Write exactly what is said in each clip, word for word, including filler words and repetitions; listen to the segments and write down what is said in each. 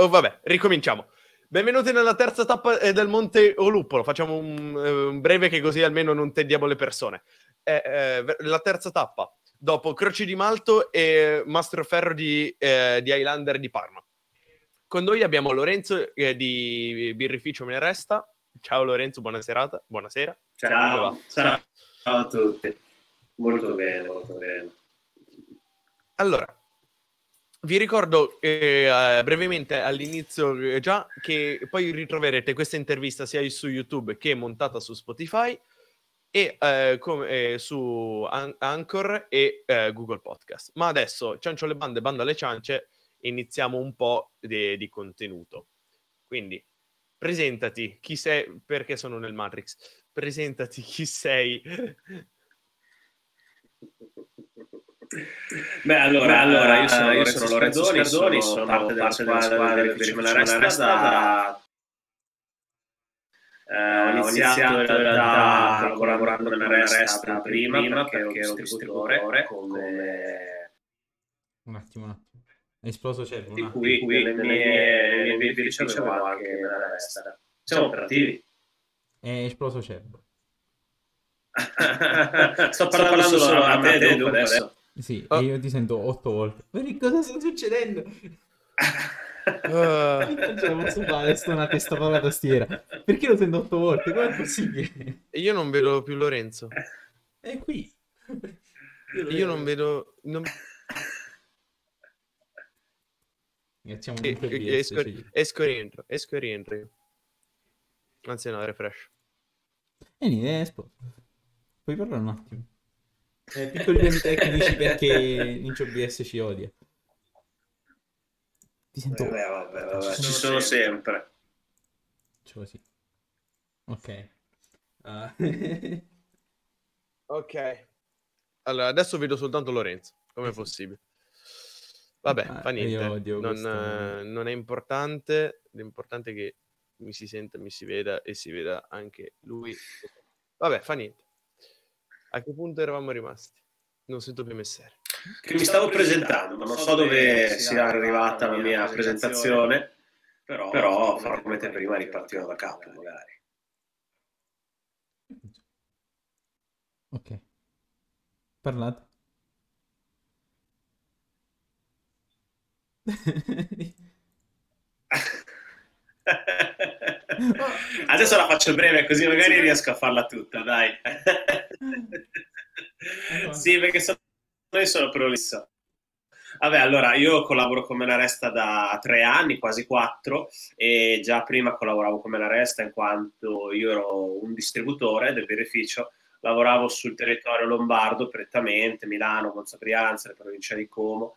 Oh, vabbè, ricominciamo. Benvenuti nella terza tappa del Monte O Lupolo. Facciamo un, un breve, che così almeno non tendiamo le persone. Eh, eh, la terza tappa, dopo Croce di Malto e Mastroferro di, eh, di Highlander di Parma. Con noi abbiamo Lorenzo eh, di Birrificio Menaresta. Ciao Lorenzo, buona serata. Buonasera. Ciao, ciao. Ciao a tutti. Molto bene, molto bene. Allora, vi ricordo eh, brevemente all'inizio eh, già che poi ritroverete questa intervista sia su YouTube che montata su Spotify e eh, com- eh, su An- Anchor e eh, Google Podcast. Ma adesso, ciancio alle bande, bando alle ciance, iniziamo un po' de- di contenuto. Quindi, presentati, chi sei, perché sono nel Matrix, presentati chi sei... Beh, allora, allora io sono, io sono Lorenzo Scardoni, sono parte della squadra del Birrificio Menaresta da... eh, ho iniziato in realtà collaborando nella Menaresta prima, prima perché, perché ero distributore come... Un attimo, un attimo. È esploso Cervo. Di cui nelle mie birrifici avevo anche Menaresta. Siamo operativi. È esploso Cervo. Sto parlando solo a te, te dunque adesso. Sì, oh. E io ti sento otto volte. Ma che cosa sta succedendo? uh. Non ce la posso fare, sto una testa per la tastiera. Perché lo sento otto volte? Come è possibile? Io non vedo più Lorenzo. È qui. Io, io non vedo... Non... Iniziamo e, e, esco, cioè. esco e rientro, esco e rientro. Anzi no, refresh. E niente, esco. Puoi parlare un attimo? Eh, piccoli temi tecnici perché Ninja O B S ci odia. Ti sento? Vabbè, vabbè, vabbè. Ci sono sempre. Cioè, sì. Ok. Uh. Ok. Allora, adesso vedo soltanto Lorenzo. Com'è possibile? Vabbè, ah, fa niente. Odio non, questo... non è importante. L'importante è che mi si senta, mi si veda e si veda anche lui. Vabbè, fa niente. A che punto eravamo rimasti? Non sento più messere. Che mi stavo presentando, ma non so dove sia arrivata la mia presentazione, però, però farò come te prima, ripartire da capo magari. Ok. Parlate. Adesso la faccio breve così magari riesco a farla tutta, dai. Sì, perché sono... noi sono prolisso. Vabbè, allora io collaboro con Menaresta da tre anni, quasi quattro, e già prima collaboravo con Menaresta in quanto io ero un distributore del birrificio, lavoravo sul territorio lombardo prettamente, Milano, Monza Brianza, le province di Como.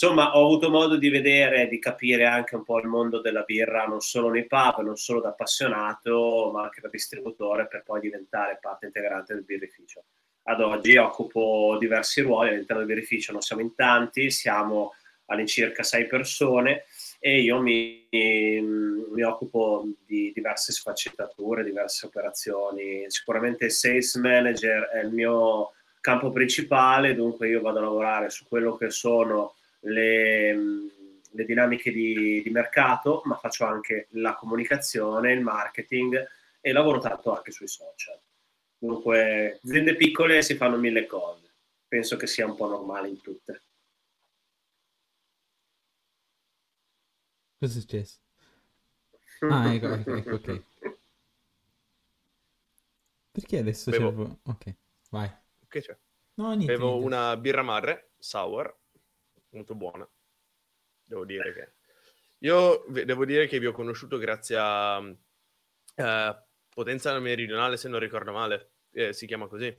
Insomma, ho avuto modo di vedere, di capire anche un po' il mondo della birra, non solo nei pub, non solo da appassionato, ma anche da distributore, per poi diventare parte integrante del birrificio. Ad oggi occupo diversi ruoli all'interno del birrificio, non siamo in tanti, siamo all'incirca sei persone e io mi, mi occupo di diverse sfaccettature, diverse operazioni. Sicuramente il sales manager è il mio campo principale, dunque io vado a lavorare su quello che sono Le, le dinamiche di, di mercato, ma faccio anche la comunicazione, il marketing e lavoro tanto anche sui social. Dunque, aziende piccole si fanno mille cose, penso che sia un po' normale in tutte. Cosa è successo? Ah, ecco, ecco, ecco, ok. Perché adesso Bevo. C'è... Ok, vai. Che c'è? No, niente, Bevo niente. Una birra madre, sour. Molto buona, devo dire che io devo dire che vi ho conosciuto grazie a eh, Potenza Meridionale, se non ricordo male, eh, si chiama così.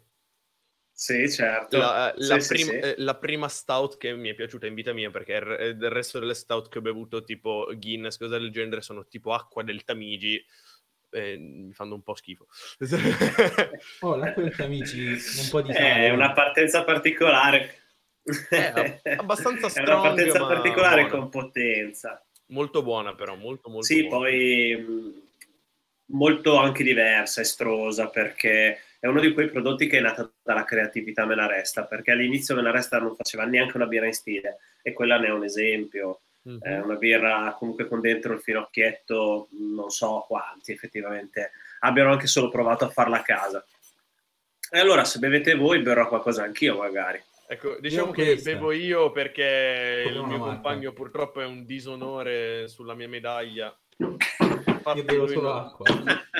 Sì, certo. La, sì, la, sì, prim- sì. La prima stout che mi è piaciuta in vita mia, perché il, il resto delle stout che ho bevuto, tipo Guinness, cose del genere, sono tipo acqua del Tamigi, eh, mi fanno un po' schifo. Oh, l'acqua del Tamigi, un po' di sale. È una partenza particolare. È abbastanza strong, è una partenza particolare buona. Con potenza molto buona, però molto molto sì buona. Poi molto anche diversa, estrosa, perché è uno di quei prodotti che è nata dalla creatività Menaresta, perché all'inizio Menaresta non faceva neanche una birra in stile e quella ne è un esempio. mm. eh, una birra comunque con dentro il finocchietto, non so quanti effettivamente abbiano anche solo provato a farla a casa. E allora se bevete voi berrò qualcosa anch'io magari. Ecco, diciamo che bevo io perché il mio compagno purtroppo è un disonore sulla mia medaglia. Infatti, io bevo solo acqua.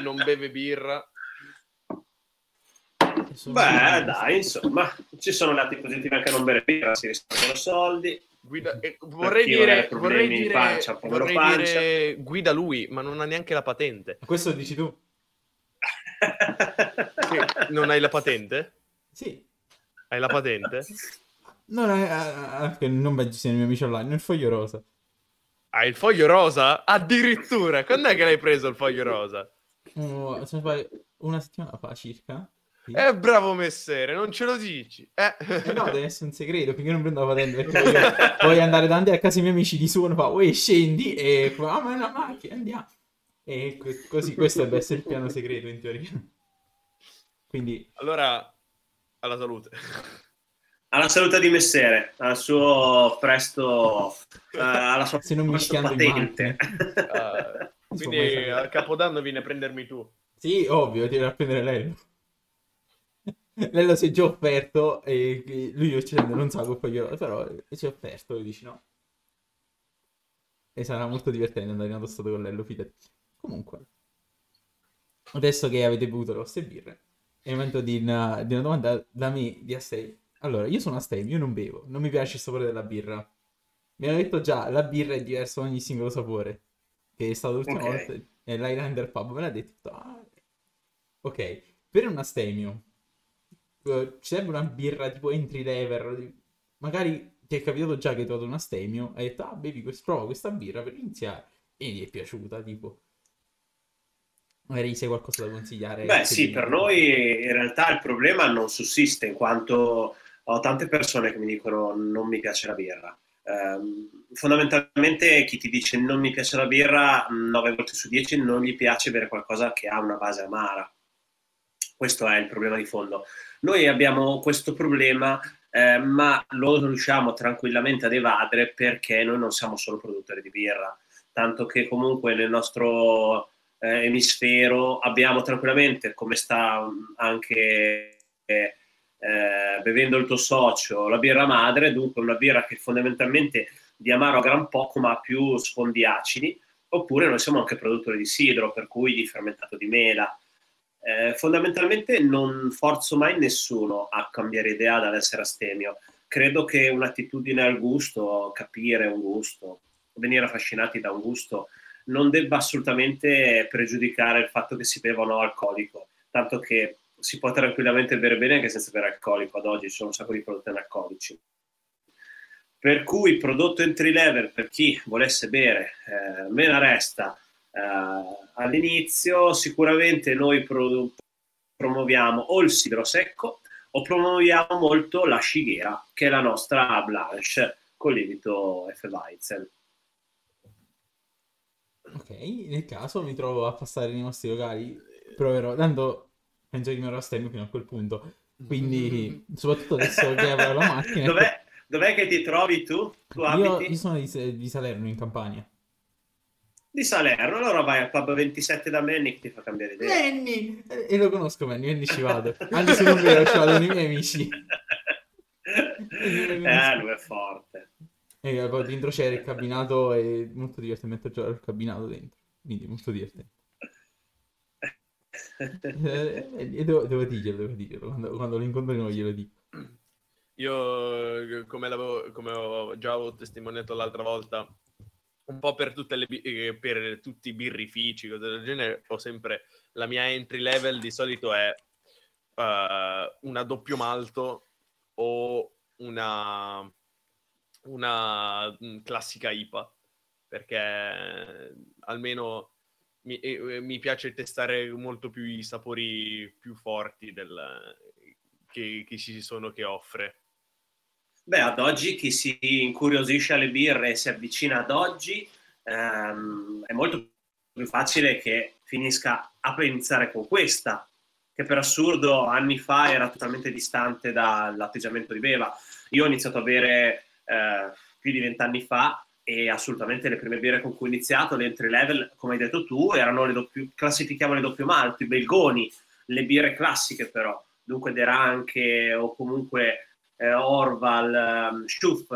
Non beve birra. Beh, dai, insomma, ci sono lati positivi anche a non bere birra, si risparmiano soldi. Guida, eh, vorrei dire, vorrei dire, pancia, vorrei pancia. dire guida lui, ma non ha neanche la patente. Questo dici tu? Non hai la patente? Sì. Hai la patente? Non è, è, è, non beh, ci sono i miei amici online, il foglio rosa. Ah, il foglio rosa? Addirittura! Quando è che l'hai preso il foglio rosa? Oh, se fai una settimana fa circa. Eh, bravo messere, non ce lo dici. Eh, eh no, deve essere un segreto, perché io non prendo la patente, perché voglio, voglio andare davanti a casa i miei amici di suono, fa, uè, scendi, e ah, ma è la macchina, andiamo. E così, questo deve essere il piano segreto, in teoria. Quindi... Allora, alla salute. Alla salute di messere, al suo presto... Uh, alla sua Se non mi schiando patente. Uh, quindi al Capodanno vieni a prendermi tu. Sì, ovvio, ti viene a prendere lei. Lei lo si è già offerto e lui uccide, non sa che foglio, però si è offerto e dici no. E sarà molto divertente andare in alto stato con Lello, fidati. Comunque, adesso che avete bevuto le vostre birre, è il momento di una, di una domanda da me di Astei. Allora, io sono Astei, io non bevo, non mi piace il sapore della birra. Mi hanno detto già, la birra è diversa da ogni singolo sapore, che è stato l'ultima okay. volta nell'Highlander Pub, me l'ha detto. Ah. Ok, per un Astemio, ci serve una birra tipo entry level, magari ti è capitato già che hai trovato un astemio, hai detto ah bevi, prova questa birra per iniziare e gli è piaciuta, tipo magari se hai qualcosa da consigliare. Beh sì, per noi in realtà il problema non sussiste, in quanto ho tante persone che mi dicono non mi piace la birra. Um, fondamentalmente chi ti dice non mi piace la birra nove volte su dieci non gli piace bere qualcosa che ha una base amara. Questo è il problema di fondo. Noi abbiamo questo problema, eh, ma lo riusciamo tranquillamente ad evadere perché noi non siamo solo produttori di birra, tanto che comunque nel nostro eh, emisfero abbiamo tranquillamente, come sta anche eh, bevendo il tuo socio, la birra madre, dunque una birra che fondamentalmente di amaro a gran poco ma ha più sfondi acidi, oppure noi siamo anche produttori di sidro, per cui di fermentato di mela. Eh, fondamentalmente non forzo mai nessuno a cambiare idea dall'essere astemio. Credo che un'attitudine al gusto, capire un gusto, venire affascinati da un gusto, non debba assolutamente pregiudicare il fatto che si beva o no alcolico, tanto che si può tranquillamente bere bene anche senza bere alcolico. Ad oggi ci sono un sacco di prodotti analcolici, per cui prodotto entry level per chi volesse bere eh, Menaresta. Uh, all'inizio sicuramente noi pro- promuoviamo o il sidro secco o promuoviamo molto la scighera, che è la nostra blanche con lievito F. Weizen. Ok, nel caso mi trovo a passare nei nostri locali, proverò, tanto penso che mi ero astemio fino a quel punto, quindi soprattutto adesso che avrò la macchina. Dov'è, dov'è che ti trovi tu? tu io, io sono di, di Salerno, in Campania. Di Salerno, allora vai al pub ventisette da Manny che ti fa cambiare idea. Manny! E lo conosco Manny, quindi ci vado. Anche se non vero, ci vado con i miei amici. Eh, lui è forte. E poi dentro c'era il cabinato e molto divertimento a giocare il cabinato dentro. Quindi molto divertente. E devo, devo dirglielo, devo dirglielo. Quando, quando lo incontreremo glielo dico. Io, come, l'avevo, come ho già avevo testimoniato l'altra volta, un po' per, tutte le, per tutti i birrifici, cose del genere, ho sempre la mia entry level di solito è uh, una doppio malto o una, una classica I P A, perché almeno mi, mi piace testare molto più i sapori più forti del, che, che ci sono, che offre. Beh, ad oggi chi si incuriosisce alle birre e si avvicina ad oggi ehm, è molto più facile che finisca a pensare con questa, che per assurdo anni fa era totalmente distante dall'atteggiamento di beva. Io ho iniziato a bere eh, più di vent'anni fa e assolutamente le prime birre con cui ho iniziato, le entry level, come hai detto tu, erano le doppio, classifichiamo le doppio malto, i belgoni, le birre classiche però, dunque De Ranche o comunque eh, Orval, um, Schuff,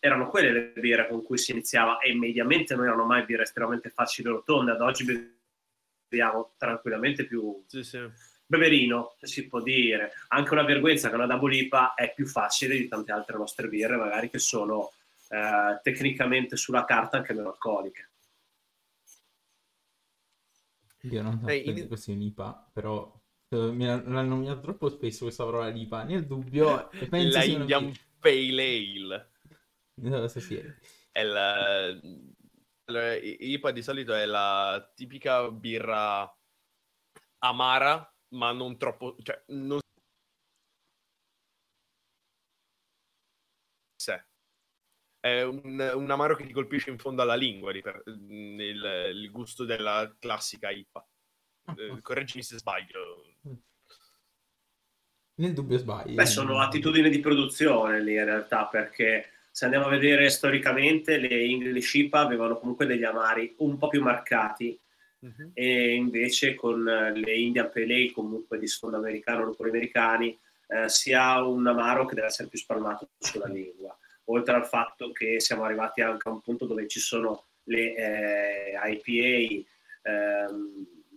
erano quelle le birre con cui si iniziava e mediamente non erano mai birre estremamente facili o rotonde, ad oggi beviamo tranquillamente più... Sì, sì. Beverino, si può dire, anche una vergüenza che una Double I P A è più facile di tante altre nostre birre, magari che sono eh, tecnicamente sulla carta anche meno alcoliche. Io non so se così un'I P A, però eh, mi l'hanno nominato troppo spesso questa parola I P A, nel dubbio penso la Indian una... Pale Ale. No, so sì. È la... allora, I P A di solito è la tipica birra amara, ma non troppo, cioè non è un, un amaro che ti colpisce in fondo alla lingua, per, nel, il gusto della classica I P A. Eh, correggimi se sbaglio. Nel dubbio sbaglio. Beh, sono attitudini di produzione lì in realtà, perché se andiamo a vedere storicamente le English I P A avevano comunque degli amari un po' più marcati. Uh-huh. E invece con le Indian Pale Ale, comunque di sfondo americano, non quelli americani, eh, si ha un amaro che deve essere più spalmato sulla lingua, oltre al fatto che siamo arrivati anche a un punto dove ci sono le eh, I P A eh,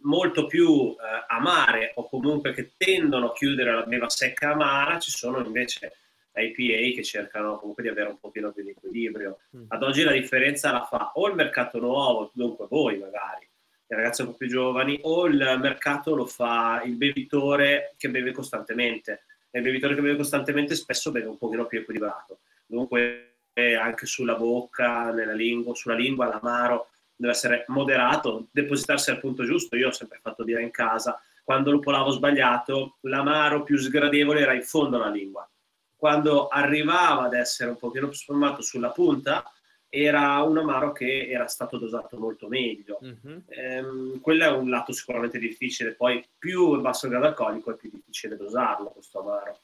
molto più eh, amare o comunque che tendono a chiudere la beva secca amara, ci sono invece I P A che cercano comunque di avere un pochino più di equilibrio. Uh-huh. Ad oggi la differenza la fa o il mercato nuovo, dunque voi magari ragazzi un po' più giovani, o il mercato lo fa il bevitore che beve costantemente, e il bevitore che beve costantemente spesso beve un pochino più equilibrato, dunque anche sulla bocca, nella lingua, sulla lingua l'amaro deve essere moderato, depositarsi al punto giusto. Io ho sempre fatto dire in casa, quando lo polavo sbagliato, l'amaro più sgradevole era in fondo alla lingua, quando arrivava ad essere un pochino più sformato sulla punta era un amaro che era stato dosato molto meglio. Mm-hmm. Ehm, quello è un lato sicuramente difficile, poi più il basso grado alcolico è più difficile dosarlo questo amaro.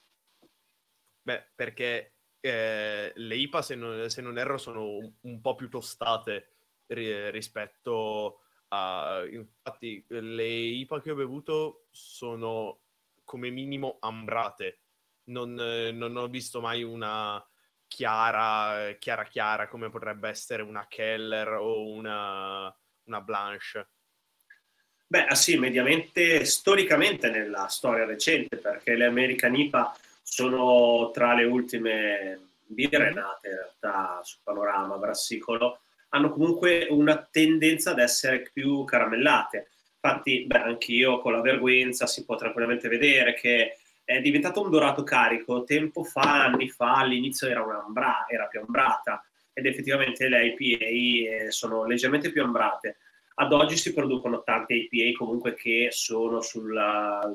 Beh, perché eh, le I P A se non, se non erro sono un, un po' più tostate ri, rispetto a... Infatti le I P A che ho bevuto sono come minimo ambrate, non, eh, non ho visto mai una chiara chiara chiara come potrebbe essere una Keller o una, una Blanche. Beh, ah sì, mediamente storicamente nella storia recente, perché le American I P A sono tra le ultime birre nate in realtà sul panorama brassicolo, hanno comunque una tendenza ad essere più caramellate. Infatti beh, anch'io con la vergüenza si può tranquillamente vedere che è diventato un dorato carico. Tempo fa, anni fa, all'inizio era un'ambra, era più ambrata, ed effettivamente le I P A sono leggermente più ambrate. Ad oggi si producono tante I P A comunque che sono sulla,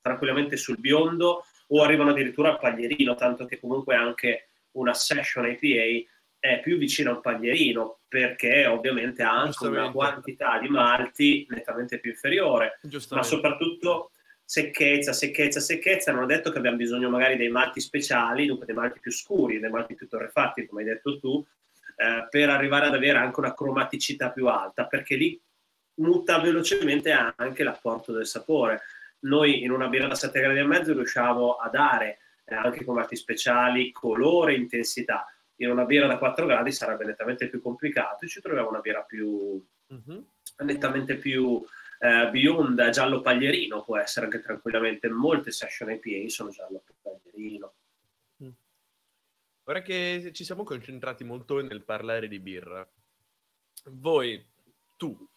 tranquillamente sul biondo o arrivano addirittura al paglierino, tanto che comunque anche una session I P A è più vicina al paglierino, perché ovviamente ha anche una quantità di malti nettamente più inferiore, ma soprattutto... Secchezza, secchezza, secchezza, hanno detto che abbiamo bisogno magari dei malti speciali, dunque dei malti più scuri, dei malti più torrefatti, come hai detto tu, eh, per arrivare ad avere anche una cromaticità più alta, perché lì muta velocemente anche l'apporto del sapore. Noi in una birra da sette gradi e mezzo riusciamo a dare, eh, anche con malti speciali, colore e intensità. In una birra da quattro gradi sarebbe nettamente più complicato e ci troviamo una birra più mm-hmm. nettamente più... Uh, bionda, giallo paglierino può essere anche tranquillamente. Molte session I P A sono giallo paglierino. Ora che ci siamo concentrati molto nel parlare di birra, voi, tu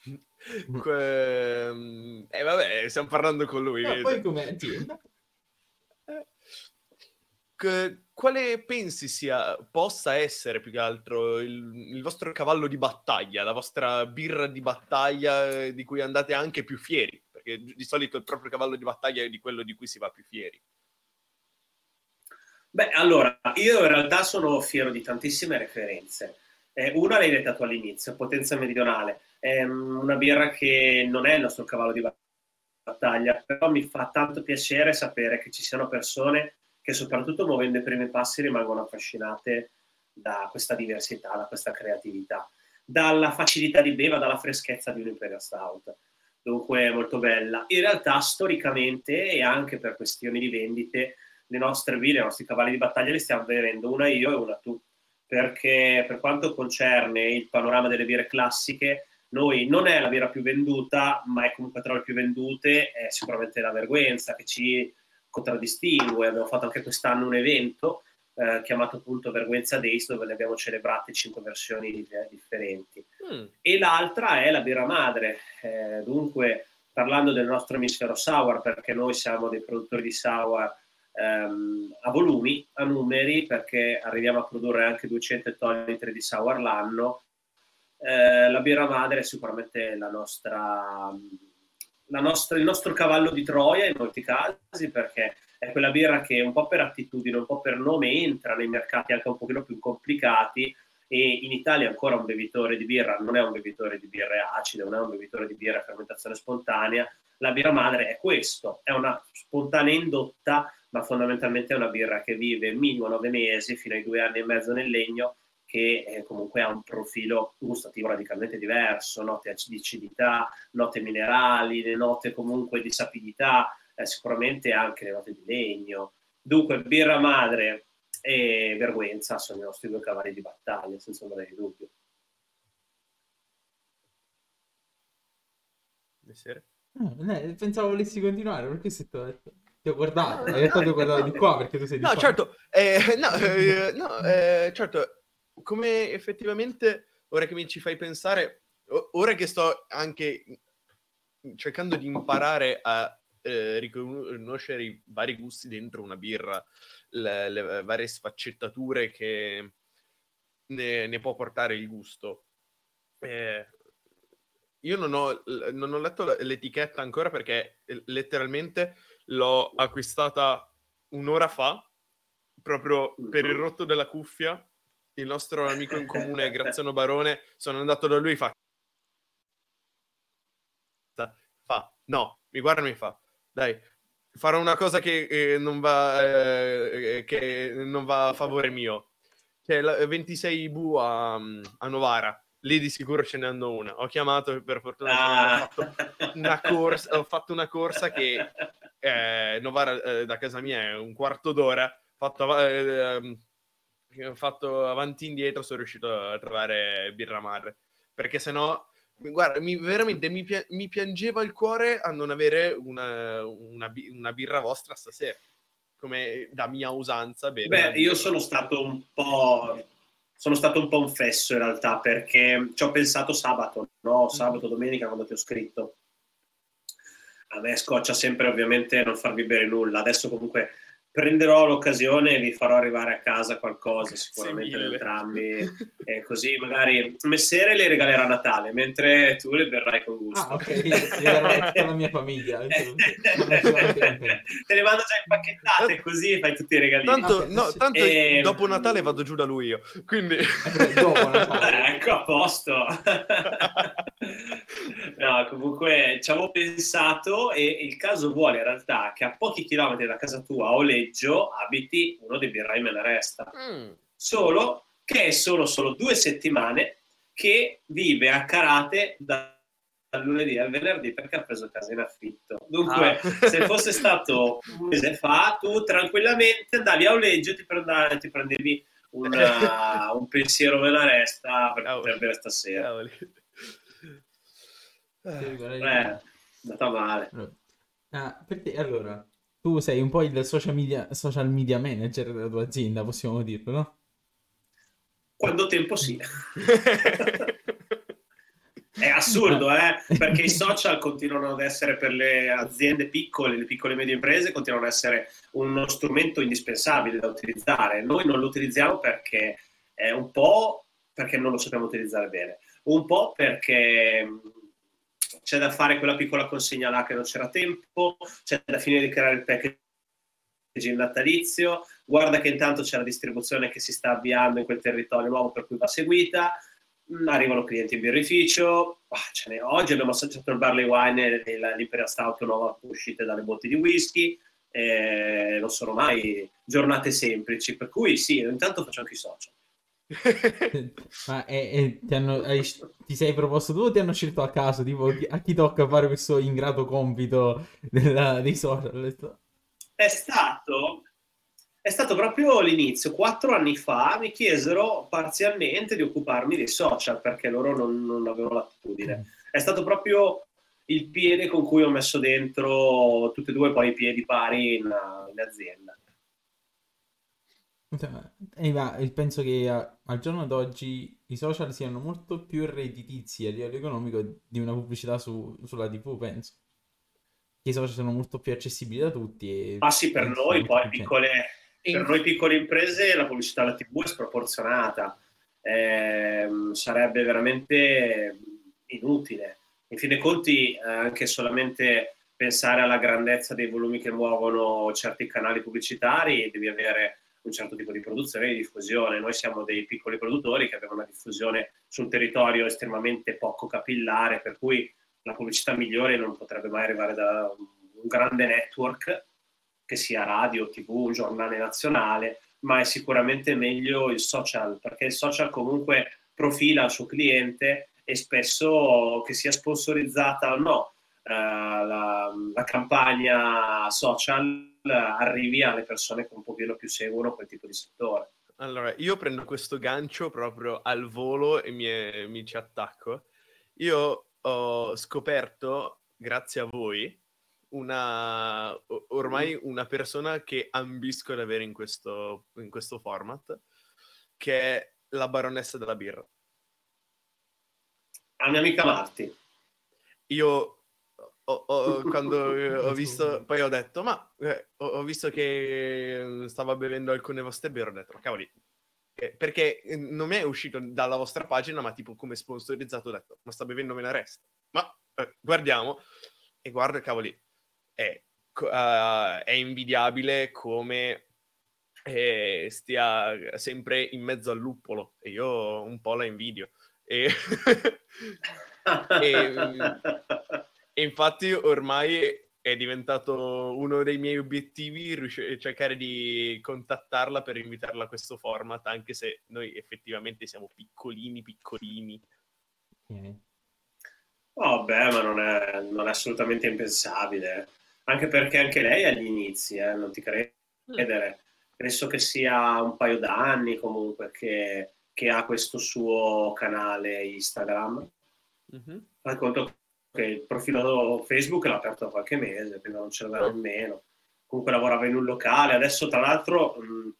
que... eh vabbè, stiamo parlando con lui, no, poi come que... quale pensi sia, possa essere più che altro il, il vostro cavallo di battaglia, la vostra birra di battaglia di cui andate anche più fieri, perché di solito il proprio cavallo di battaglia è di quello di cui si va più fieri? Beh, allora, io in realtà sono fiero di tantissime referenze. Eh, una l'hai detta tu all'inizio, Potenza Meridionale, è una birra che non è il nostro cavallo di battaglia, però mi fa tanto piacere sapere che ci siano persone che soprattutto muovendo i primi passi rimangono affascinate da questa diversità, da questa creatività, dalla facilità di beva, dalla freschezza di un Imperial Stout. Dunque molto bella. In realtà storicamente e anche per questioni di vendite le nostre birre, i nostri cavalli di battaglia li stiamo bevendo una io e una tu, perché per quanto concerne il panorama delle birre classiche, noi non è la birra più venduta, ma è comunque tra le più vendute, è sicuramente la Vergüenza che ci contraddistingue. Abbiamo fatto anche quest'anno un evento eh, chiamato appunto Vergüenza Days, dove ne abbiamo celebrate cinque versioni di, eh, differenti. Mm. E l'altra è la birra madre. Eh, dunque, parlando del nostro emisfero sour, perché noi siamo dei produttori di sour ehm, a volumi, a numeri, perché arriviamo a produrre anche duecento ettolitri di sour l'anno. Eh, la birra madre è sicuramente la nostra, la nostra, il nostro cavallo di Troia in molti casi, perché è quella birra che un po' per attitudine, un po' per nome entra nei mercati anche un pochino più complicati, e in Italia ancora un bevitore di birra non è un bevitore di birre acide, non è un bevitore di birra a fermentazione spontanea. La birra madre è questo, è una spontanea indotta, ma fondamentalmente è una birra che vive minimo nove mesi fino ai due anni e mezzo nel legno, che comunque ha un profilo gustativo radicalmente diverso, note di acidità, note minerali, le note comunque di sapidità, eh, sicuramente anche le note di legno. Dunque birra madre e Vergüenza sono i nostri due cavalli di battaglia, senza ombra di dubbio. Eh, pensavo volessi continuare, perché se ti ho detto... Ti ho guardato, no, hai detto no, no, guardato no, di qua perché tu sei di no, qua. Certo, eh, no, eh, no, eh, certo. Come effettivamente, ora che mi ci fai pensare, ora che sto anche cercando di imparare a eh, riconoscere i vari gusti dentro una birra, le, le varie sfaccettature che ne, ne può portare il gusto. Eh, io non ho, non ho letto l'etichetta ancora, perché letteralmente l'ho acquistata un'ora fa, proprio per il rotto della cuffia. Il nostro amico in comune Graziano Barone, sono andato da lui, fa fa no, mi guarda e mi fa: dai, farò una cosa che eh, non va eh, che non va a favore mio, c'è la ventisei I B U a, a Novara, lì di sicuro ce ne hanno una. Ho chiamato e per fortuna ah. ho, fatto una corsa, ho fatto una corsa che eh, Novara eh, da casa mia è un quarto d'ora, fatto eh, che ho fatto avanti e indietro, sono riuscito a trovare birra madre, perché sennò guarda, mi, veramente mi, pia- mi piangeva il cuore a non avere una, una, una birra vostra stasera, come da mia usanza. Bene. Beh, io sono stato un po' sono stato un po' un fesso in realtà, perché ci ho pensato sabato, no? Sabato, domenica, quando ti ho scritto. A me scoccia sempre ovviamente non farvi bere nulla, adesso comunque prenderò l'occasione e vi farò arrivare a casa qualcosa, sicuramente da entrambi, eh, così magari messere le regalerà a Natale, mentre tu le berrai con gusto. Ah, ok, con la mia famiglia. Te le mando già impacchettate, così fai tutti i regalini. Tanto, no, tanto e... dopo Natale vado giù da lui io, quindi... dopo Natale. Ecco, a posto. No, comunque ci avevo pensato, e il caso vuole in realtà che a pochi chilometri da casa tua, a Ole, abiti uno dei birrai Menaresta, mm. solo che sono solo due settimane che vive a Carate dal lunedì al venerdì, perché ha preso casa in affitto. Dunque ah. se fosse stato un mese fa, tu tranquillamente andavi a Oleggio e ti, prend- ti prendevi una, un pensiero Menaresta per oh. poter bere stasera. oh. È andata male. Ah, perché allora tu sei un po' il social media, social media manager della tua azienda, possiamo dirlo, no? Quando tempo sì. È assurdo, eh? Perché i social continuano ad essere per le aziende piccole, le piccole e medie imprese, continuano ad essere uno strumento indispensabile da utilizzare. Noi non lo utilizziamo perché è un po' perché non lo sappiamo utilizzare bene, un po' perché... c'è da fare quella piccola consegna là che non c'era tempo, c'è da finire di creare il packaging natalizio, guarda che intanto c'è la distribuzione che si sta avviando in quel territorio nuovo per cui va seguita, arrivano clienti in birrificio, oh, ce n'è. Oggi abbiamo assaggiato il barley wine e l'Imperial Stout nuova uscite dalle botti di whisky, eh, non sono mai giornate semplici, per cui sì, intanto faccio anche i social. Ma è, è, ti, hanno, hai, ti sei proposto tu o ti hanno scelto a caso? Tipo, a chi tocca fare questo ingrato compito della, dei social? È stato, è stato proprio l'inizio. Quattro anni fa mi chiesero parzialmente di occuparmi dei social perché loro non, non avevano l'attitudine. È stato proprio il piede con cui ho messo dentro tutti e due poi i piedi pari in, in azienda. E penso che al giorno d'oggi i social siano molto più redditizi a livello economico di una pubblicità su, sulla tivù, penso. I social sono molto più accessibili da tutti. E ah sì, per noi poi piccole, per in... noi piccole imprese la pubblicità alla tivù è sproporzionata, eh, sarebbe veramente inutile. In fin dei conti, eh, anche solamente pensare alla grandezza dei volumi che muovono certi canali pubblicitari, devi avere un certo tipo di produzione e di diffusione. Noi siamo dei piccoli produttori che avevano una diffusione sul territorio estremamente poco capillare, per cui la pubblicità migliore non potrebbe mai arrivare da un grande network, che sia radio, tivù, un giornale nazionale, ma è sicuramente meglio il social, perché il social comunque profila il suo cliente e spesso, che sia sponsorizzata o no, eh, la, la campagna social, arrivi alle persone che un pochino più seguono quel tipo di settore. Allora, io prendo questo gancio proprio al volo e mi, mi ci attacco. Io ho scoperto, grazie a voi, una ormai una persona che ambisco ad avere in questo, in questo format, che è la baronessa della birra. La mia amica Marti. Io ho, ho, quando ho visto, poi ho detto, ma eh, ho, ho visto che stava bevendo alcune vostre birre, ho detto, ma cavoli, perché non mi è uscito dalla vostra pagina, ma tipo come sponsorizzato ho detto, ma sta bevendo Menaresta, ma eh, guardiamo, e guarda, cavoli, è, uh, è invidiabile come eh, stia sempre in mezzo al luppolo, e io un po' la invidio, e, e, e infatti ormai è diventato uno dei miei obiettivi riuscire, cercare di contattarla per invitarla a questo format, anche se noi effettivamente siamo piccolini, piccolini. Oh beh, ma non è, non è assolutamente impensabile, anche perché anche lei agli inizi, eh, non ti credere, penso che sia un paio d'anni comunque che, che ha questo suo canale Instagram. Mm-hmm. Racconto che il profilo Facebook l'ha aperto da qualche mese, prima non ce l'aveva nemmeno. Comunque lavorava in un locale, adesso tra l'altro mh,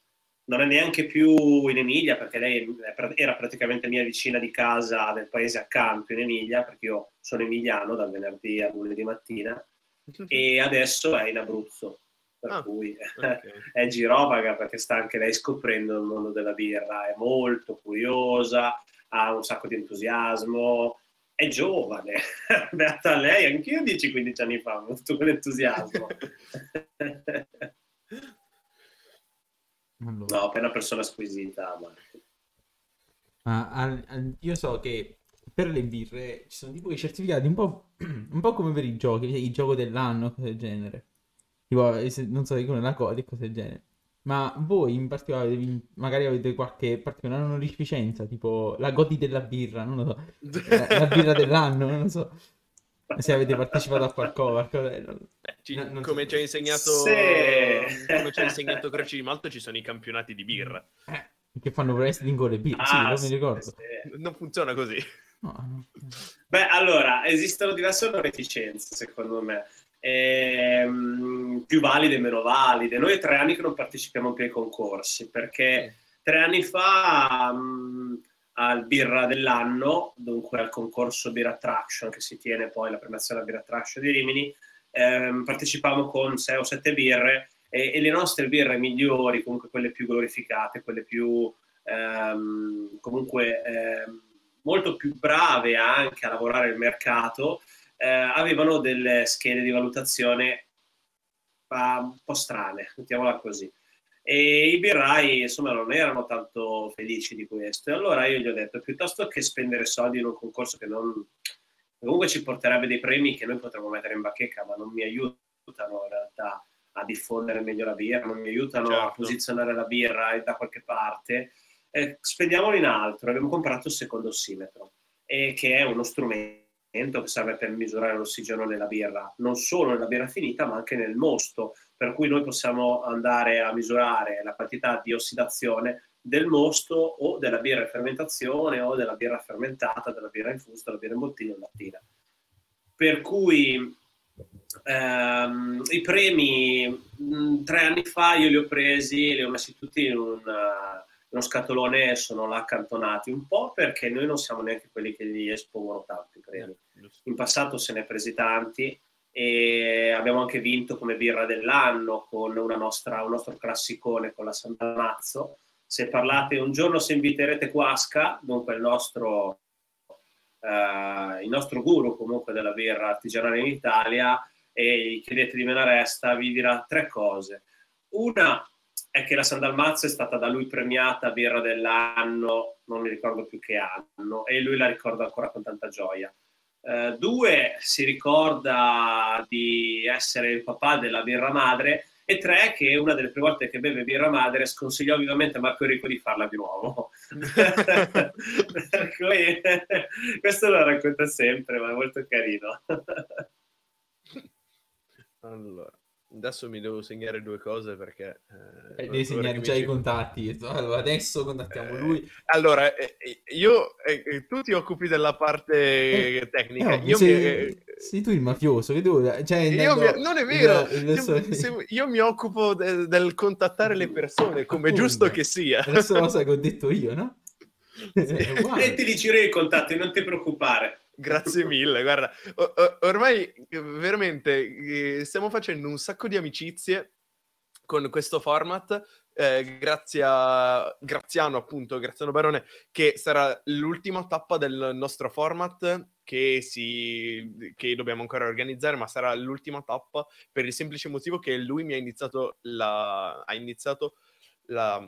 non è neanche più in Emilia, perché lei era praticamente mia vicina di casa del paese accanto in Emilia, perché io sono emiliano dal venerdì al lunedì mattina, e adesso è in Abruzzo, per ah, cui okay. È girovaga, perché sta anche lei scoprendo il mondo della birra, è molto curiosa, ha un sacco di entusiasmo, è giovane, beata lei, anch'io dieci quindici anni fa, molto con entusiasmo. Allora. No, per una persona squisita. Ma... Ah, ah, ah, io so che per le birre ci sono tipo i certificati, un po', un po' come per i giochi, il gioco dell'anno, cose del genere. Tipo, non so, dicono la codice, cose del genere. Ma voi in particolare avete, magari avete qualche particolare onorificenza, tipo la Godi della birra, non lo so, la, la birra dell'anno, non lo so, se avete partecipato a qualcosa. Non, ci, non come so. Ci ha insegnato, sì. Come ci ha insegnato Croce di Malto, ci sono i campionati di birra. Eh, che fanno wrestling con le birre, ah, sì, non mi ricordo. Sì. Non funziona così. No. Beh, allora, esistono diverse onorificenze, secondo me. Ehm, più valide e meno valide. Noi è tre anni che non partecipiamo più ai concorsi, perché tre anni fa mh, al Birra dell'anno, dunque al concorso Beer Attraction, che si tiene poi la premiazione Beer Attraction di Rimini, ehm, partecipavamo con sei o sette birre e, e le nostre birre migliori, comunque quelle più glorificate, quelle più ehm, comunque ehm, molto più brave anche a lavorare il mercato, Eh, avevano delle schede di valutazione un po' strane, mettiamola così, e i birrai insomma non erano tanto felici di questo, e allora io gli ho detto, piuttosto che spendere soldi in un concorso che non comunque ci porterebbe dei premi che noi potremmo mettere in bacheca, ma non mi aiutano in realtà a diffondere meglio la birra, non mi aiutano certo. a posizionare la birra da qualche parte, eh, spendiamolo in altro. Abbiamo comprato il secondo ossimetro, eh, che è uno strumento che serve per misurare l'ossigeno nella birra, non solo nella birra finita ma anche nel mosto, per cui noi possiamo andare a misurare la quantità di ossidazione del mosto o della birra in fermentazione o della birra fermentata, della birra infusa, della birra in bottiglia o lattina. Per cui ehm, i premi mh, tre anni fa io li ho presi, li ho messi tutti in un... Uh, uno scatolone, sono là accantonati un po' perché noi non siamo neanche quelli che li espongono tanti, credo. In passato se ne è presi tanti e abbiamo anche vinto come birra dell'anno con una nostra, un nostro classicone con la Sant'Almazzo. Se parlate un giorno, se inviterete Kuaska, dunque il nostro, eh, il nostro guru comunque della birra artigianale in Italia, e gli chiedete di Menaresta, vi dirà tre cose. Una è che la Sant'Almazzo è stata da lui premiata birra dell'anno, non mi ricordo più che anno, e lui la ricorda ancora con tanta gioia. Eh, due, si ricorda di essere il papà della birra madre, e tre, che una delle prime volte che beve birra madre sconsigliò vivamente a Marco Enrico di farla di nuovo. Questo lo racconta sempre, ma è molto carino. Allora, adesso mi devo segnare due cose perché... Eh, devi segnare già i contatti. Allora, adesso contattiamo eh, lui. Allora, io... Eh, tu ti occupi della parte eh, tecnica. No, io sei, mi... sei tu il mafioso. Che devo... cioè, io mi... Non è vero. Il, il io, se, io mi occupo de, del contattare le persone, come appunto, giusto che sia. Adesso lo sai che ho detto io, no? E ti giro i contatti, non ti preoccupare. Grazie mille, guarda, or- or- ormai veramente eh, stiamo facendo un sacco di amicizie con questo format, eh, grazie a Graziano, appunto, Graziano Barone, che sarà l'ultima tappa del nostro format che, si... che dobbiamo ancora organizzare, ma sarà l'ultima tappa per il semplice motivo che lui mi ha iniziato la... ha iniziato la...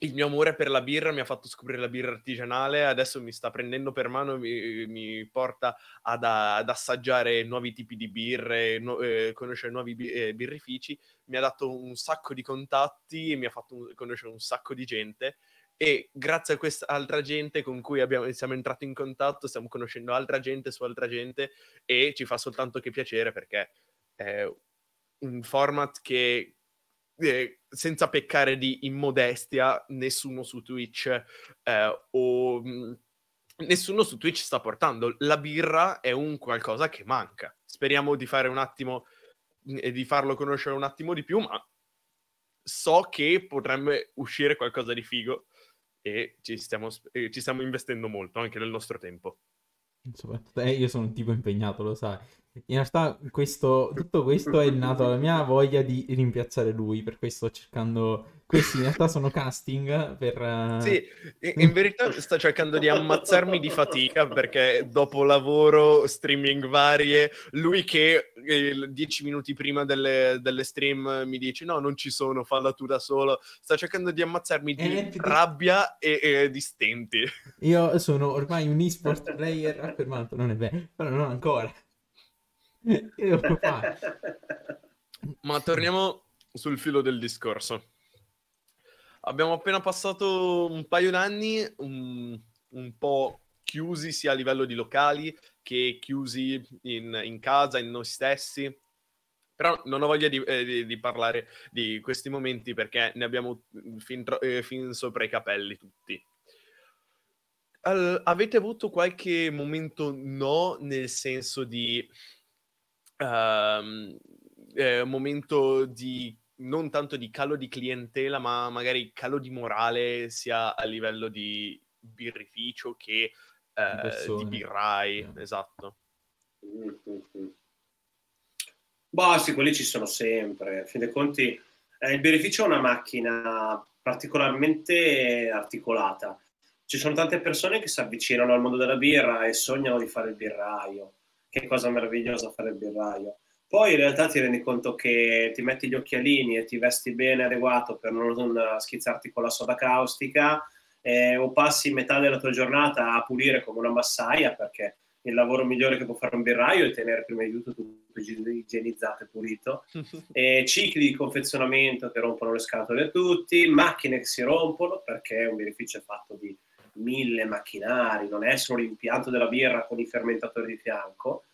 il mio amore per la birra, mi ha fatto scoprire la birra artigianale, adesso mi sta prendendo per mano, mi, mi porta ad, ad assaggiare nuovi tipi di birre, no, eh, conoscere nuovi bi- eh, birrifici, mi ha dato un sacco di contatti, mi ha fatto un, conoscere un sacco di gente, e grazie a questa altra gente con cui abbiamo, siamo entrati in contatto, stiamo conoscendo altra gente su altra gente, e ci fa soltanto che piacere perché è un format che... Eh, senza peccare di immodestia, nessuno su Twitch eh, o mh, nessuno su Twitch sta portando la birra, è un qualcosa che manca. Speriamo di fare un attimo eh, di farlo conoscere un attimo di più, ma so che potrebbe uscire qualcosa di figo e ci stiamo, eh, ci stiamo investendo molto anche nel nostro tempo. Insomma, eh, io sono un tipo impegnato, lo sai. In realtà questo, tutto questo è nato dalla mia voglia di rimpiazzare lui, per questo sto cercando... Questi in realtà sono casting per... Uh... Sì, in verità sto cercando di ammazzarmi di fatica perché dopo lavoro, streaming varie, lui che eh, dieci minuti prima delle, delle stream mi dice no, non ci sono, falla tu da solo. Sto cercando di ammazzarmi di eh, rabbia e, e di stenti. Io sono ormai un e-sport player affermato, non è vero, però non ancora. Ma torniamo sul filo del discorso. Abbiamo appena passato un paio d'anni un, un po' chiusi sia a livello di locali che chiusi in, in casa, in noi stessi, però non ho voglia di, eh, di, di parlare di questi momenti perché ne abbiamo fin, tro- eh, fin sopra i capelli tutti. All- avete avuto qualche momento no, nel senso di Uh, eh, momento di non tanto di calo di clientela ma magari calo di morale sia a livello di birrificio che uh, di birrai, esatto. Mm-hmm. Boh, sì, quelli ci sono sempre. A fin dei conti eh, il birrificio è una macchina particolarmente articolata, ci sono tante persone che si avvicinano al mondo della birra e sognano di fare il birraio. Che cosa meravigliosa fare il birraio. Poi in realtà ti rendi conto che ti metti gli occhialini e ti vesti bene adeguato per non schizzarti con la soda caustica, eh, o passi metà della tua giornata a pulire come una massaia perché il lavoro migliore che può fare un birraio è tenere prima di tutto tutto igienizzato e pulito, e cicli di confezionamento che rompono le scatole a tutti, macchine che si rompono, perché un birrificio è fatto di mille macchinari, non è solo l'impianto della birra con i fermentatori di fianco,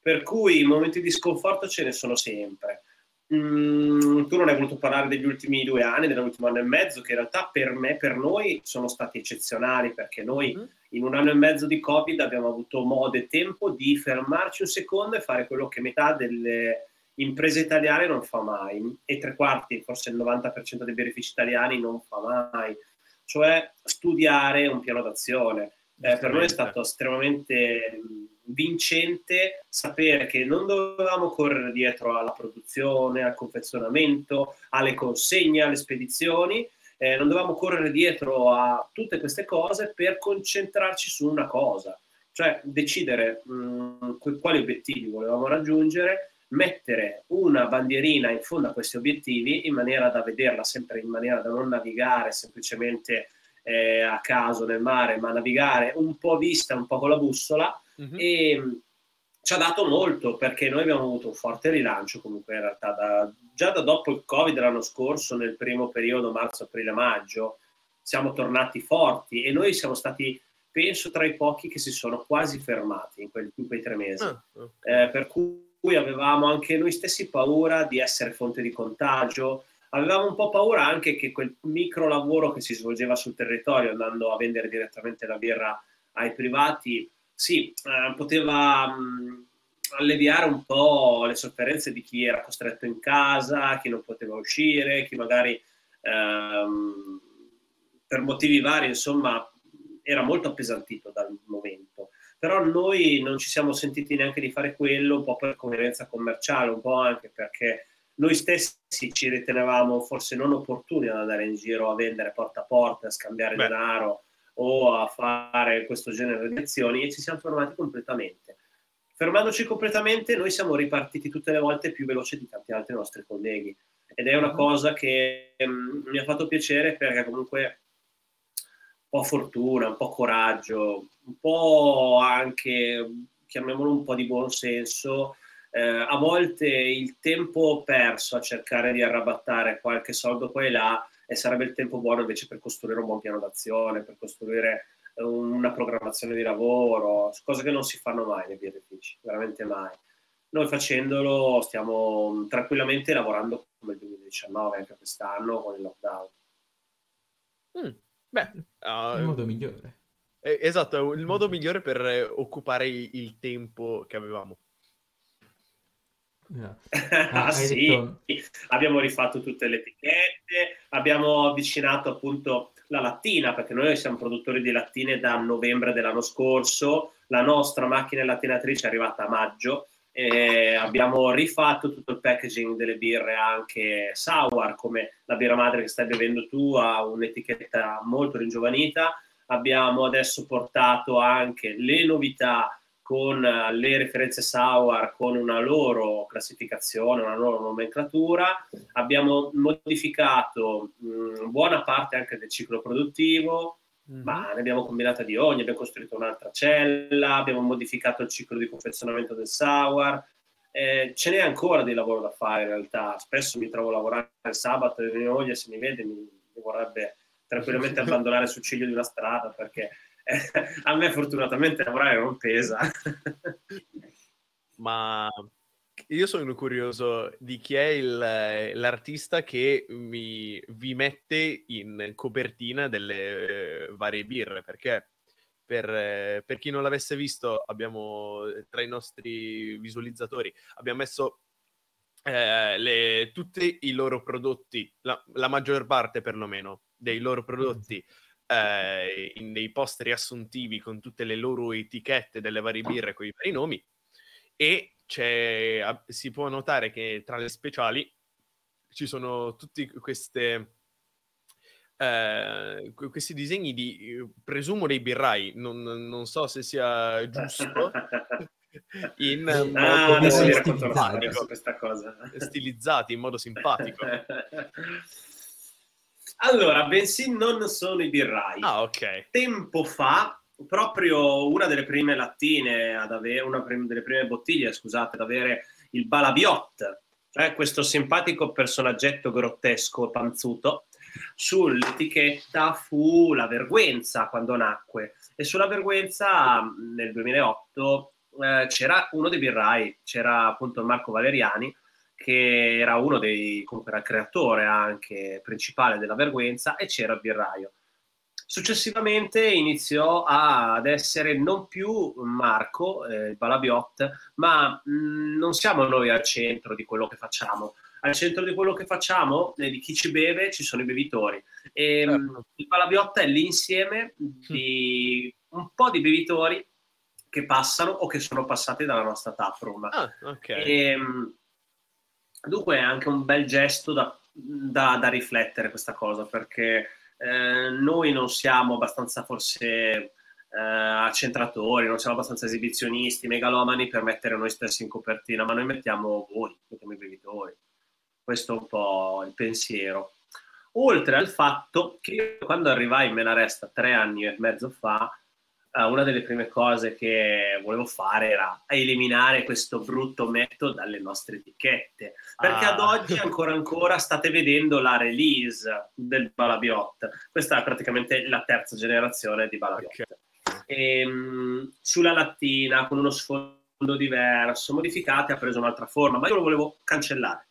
per cui i momenti di sconforto ce ne sono sempre. Mm, tu non hai voluto parlare degli ultimi due anni, dell'ultimo anno e mezzo, che in realtà per me, per noi, sono stati eccezionali, perché noi mm. in un anno e mezzo di Covid abbiamo avuto modo e tempo di fermarci un secondo e fare quello che metà delle imprese italiane non fa mai, e tre quarti, forse il novanta per cento dei birrifici italiani non fa mai, cioè studiare un piano d'azione. Eh, per noi è stato estremamente vincente sapere che non dovevamo correre dietro alla produzione, al confezionamento, alle consegne, alle spedizioni, eh, non dovevamo correre dietro a tutte queste cose per concentrarci su una cosa, cioè decidere mh, quali obiettivi volevamo raggiungere, mettere una bandierina in fondo a questi obiettivi in maniera da vederla sempre, in maniera da non navigare semplicemente Eh, a caso nel mare, ma navigare un po' vista, un po' con la bussola, mm-hmm. e mh, ci ha dato molto, perché noi abbiamo avuto un forte rilancio comunque in realtà da, già da dopo il Covid l'anno scorso, nel primo periodo marzo, aprile, maggio siamo tornati forti, e noi siamo stati, penso, tra i pochi che si sono quasi fermati in, quel, in quei tre mesi ah, okay. eh, per cui avevamo anche noi stessi paura di essere fonte di contagio. Avevamo un po' paura anche che quel micro lavoro che si svolgeva sul territorio, andando a vendere direttamente la birra ai privati, sì, eh, poteva mh, alleviare un po' le sofferenze di chi era costretto in casa, chi non poteva uscire, chi magari ehm, per motivi vari, insomma, era molto appesantito dal momento. Però noi non ci siamo sentiti neanche di fare quello, un po' per coerenza commerciale, un po' anche perché noi stessi ci ritenevamo forse non opportuni ad andare in giro a vendere porta a porta, a scambiare Beh. denaro o a fare questo genere di azioni, e ci siamo fermati completamente. Fermandoci completamente, noi siamo ripartiti tutte le volte più veloce di tanti altri nostri colleghi, ed è una cosa che um, mi ha fatto piacere, perché comunque un po' fortuna, un po' coraggio, un po' anche, chiamiamolo, un po' di buon senso. Eh, a volte il tempo perso a cercare di arrabattare qualche soldo qua e là, e sarebbe il tempo buono invece per costruire un buon piano d'azione, per costruire una programmazione di lavoro, cose che non si fanno mai nei birrifici, veramente mai. Noi facendolo stiamo tranquillamente lavorando come il duemiladiciannove, anche quest'anno con il lockdown. Mm, beh, uh... il modo migliore, eh, esatto, il modo migliore per occupare il tempo che avevamo. No. Ah, ah, sì, detto... abbiamo rifatto tutte le etichette, abbiamo avvicinato appunto la lattina, perché noi siamo produttori di lattine da novembre dell'anno scorso, la nostra macchina lattinatrice è arrivata a maggio, e abbiamo rifatto tutto il packaging delle birre anche sour, come la birra madre che stai bevendo tu ha un'etichetta molto ringiovanita. Abbiamo adesso portato anche le novità con le referenze sour, con una loro classificazione, una loro nomenclatura. Abbiamo modificato mh, buona parte anche del ciclo produttivo, mm. ma ne abbiamo combinata di ogni, abbiamo costruito un'altra cella, abbiamo modificato il ciclo di confezionamento del sour, eh, ce n'è ancora di lavoro da fare in realtà. Spesso mi trovo a lavorare il sabato e mia moglie, se mi vede, mi, mi vorrebbe tranquillamente abbandonare sul ciglio di una strada, perché... a me fortunatamente lavorare non pesa. Ma io sono curioso di chi è il, l'artista che mi, vi mette in copertina delle eh, varie birre, perché per, eh, per chi non l'avesse visto, abbiamo tra i nostri visualizzatori abbiamo messo eh, le, tutti i loro prodotti, la, la maggior parte perlomeno dei loro prodotti, Eh, in dei post riassuntivi con tutte le loro etichette delle varie birre con i vari nomi, e c'è, a, si può notare che tra le speciali ci sono tutti queste eh, questi disegni di, presumo, dei birrai, non, non so se sia giusto, in ah, modo stilizzati, questa cosa. stilizzati in modo simpatico. Allora, bensì non sono i birrai. Ah, ok. Tempo fa proprio una delle prime lattine ad avere, una delle prime bottiglie, scusate, ad avere il Balabiot, cioè questo simpatico personaggetto grottesco panzuto. Sull'etichetta fu la Vergüenza quando nacque, e sulla Vergüenza nel duemilaotto eh, c'era uno dei birrai, c'era appunto Marco Valeriani, che era uno dei, comunque era creatore anche principale della Vergüenza, e c'era il birraio. Successivamente iniziò a, ad essere non più Marco, eh, Balabiot, ma mh, non siamo noi al centro di quello che facciamo. Al centro di quello che facciamo, di chi ci beve, ci sono i bevitori. E, certo. Il Balabiot è l'insieme di un po' di bevitori che passano o che sono passati dalla nostra taproom. Ah, okay. E, dunque è anche un bel gesto da, da, da riflettere questa cosa, perché eh, noi non siamo abbastanza forse... Uh, accentratori, non siamo abbastanza esibizionisti, megalomani per mettere noi stessi in copertina, ma noi mettiamo voi, mettiamo i bevitori. Questo è un po' il pensiero. Oltre al fatto che quando arrivai in Menaresta tre anni e mezzo fa, uh, una delle prime cose che volevo fare era eliminare questo brutto metto dalle nostre etichette, perché ah. ad oggi ancora ancora state vedendo la release del Balabiot. Questa è praticamente la terza generazione di Balabiot. Okay. E, sulla lattina con uno sfondo diverso, modificate, ha preso un'altra forma, ma io lo volevo cancellare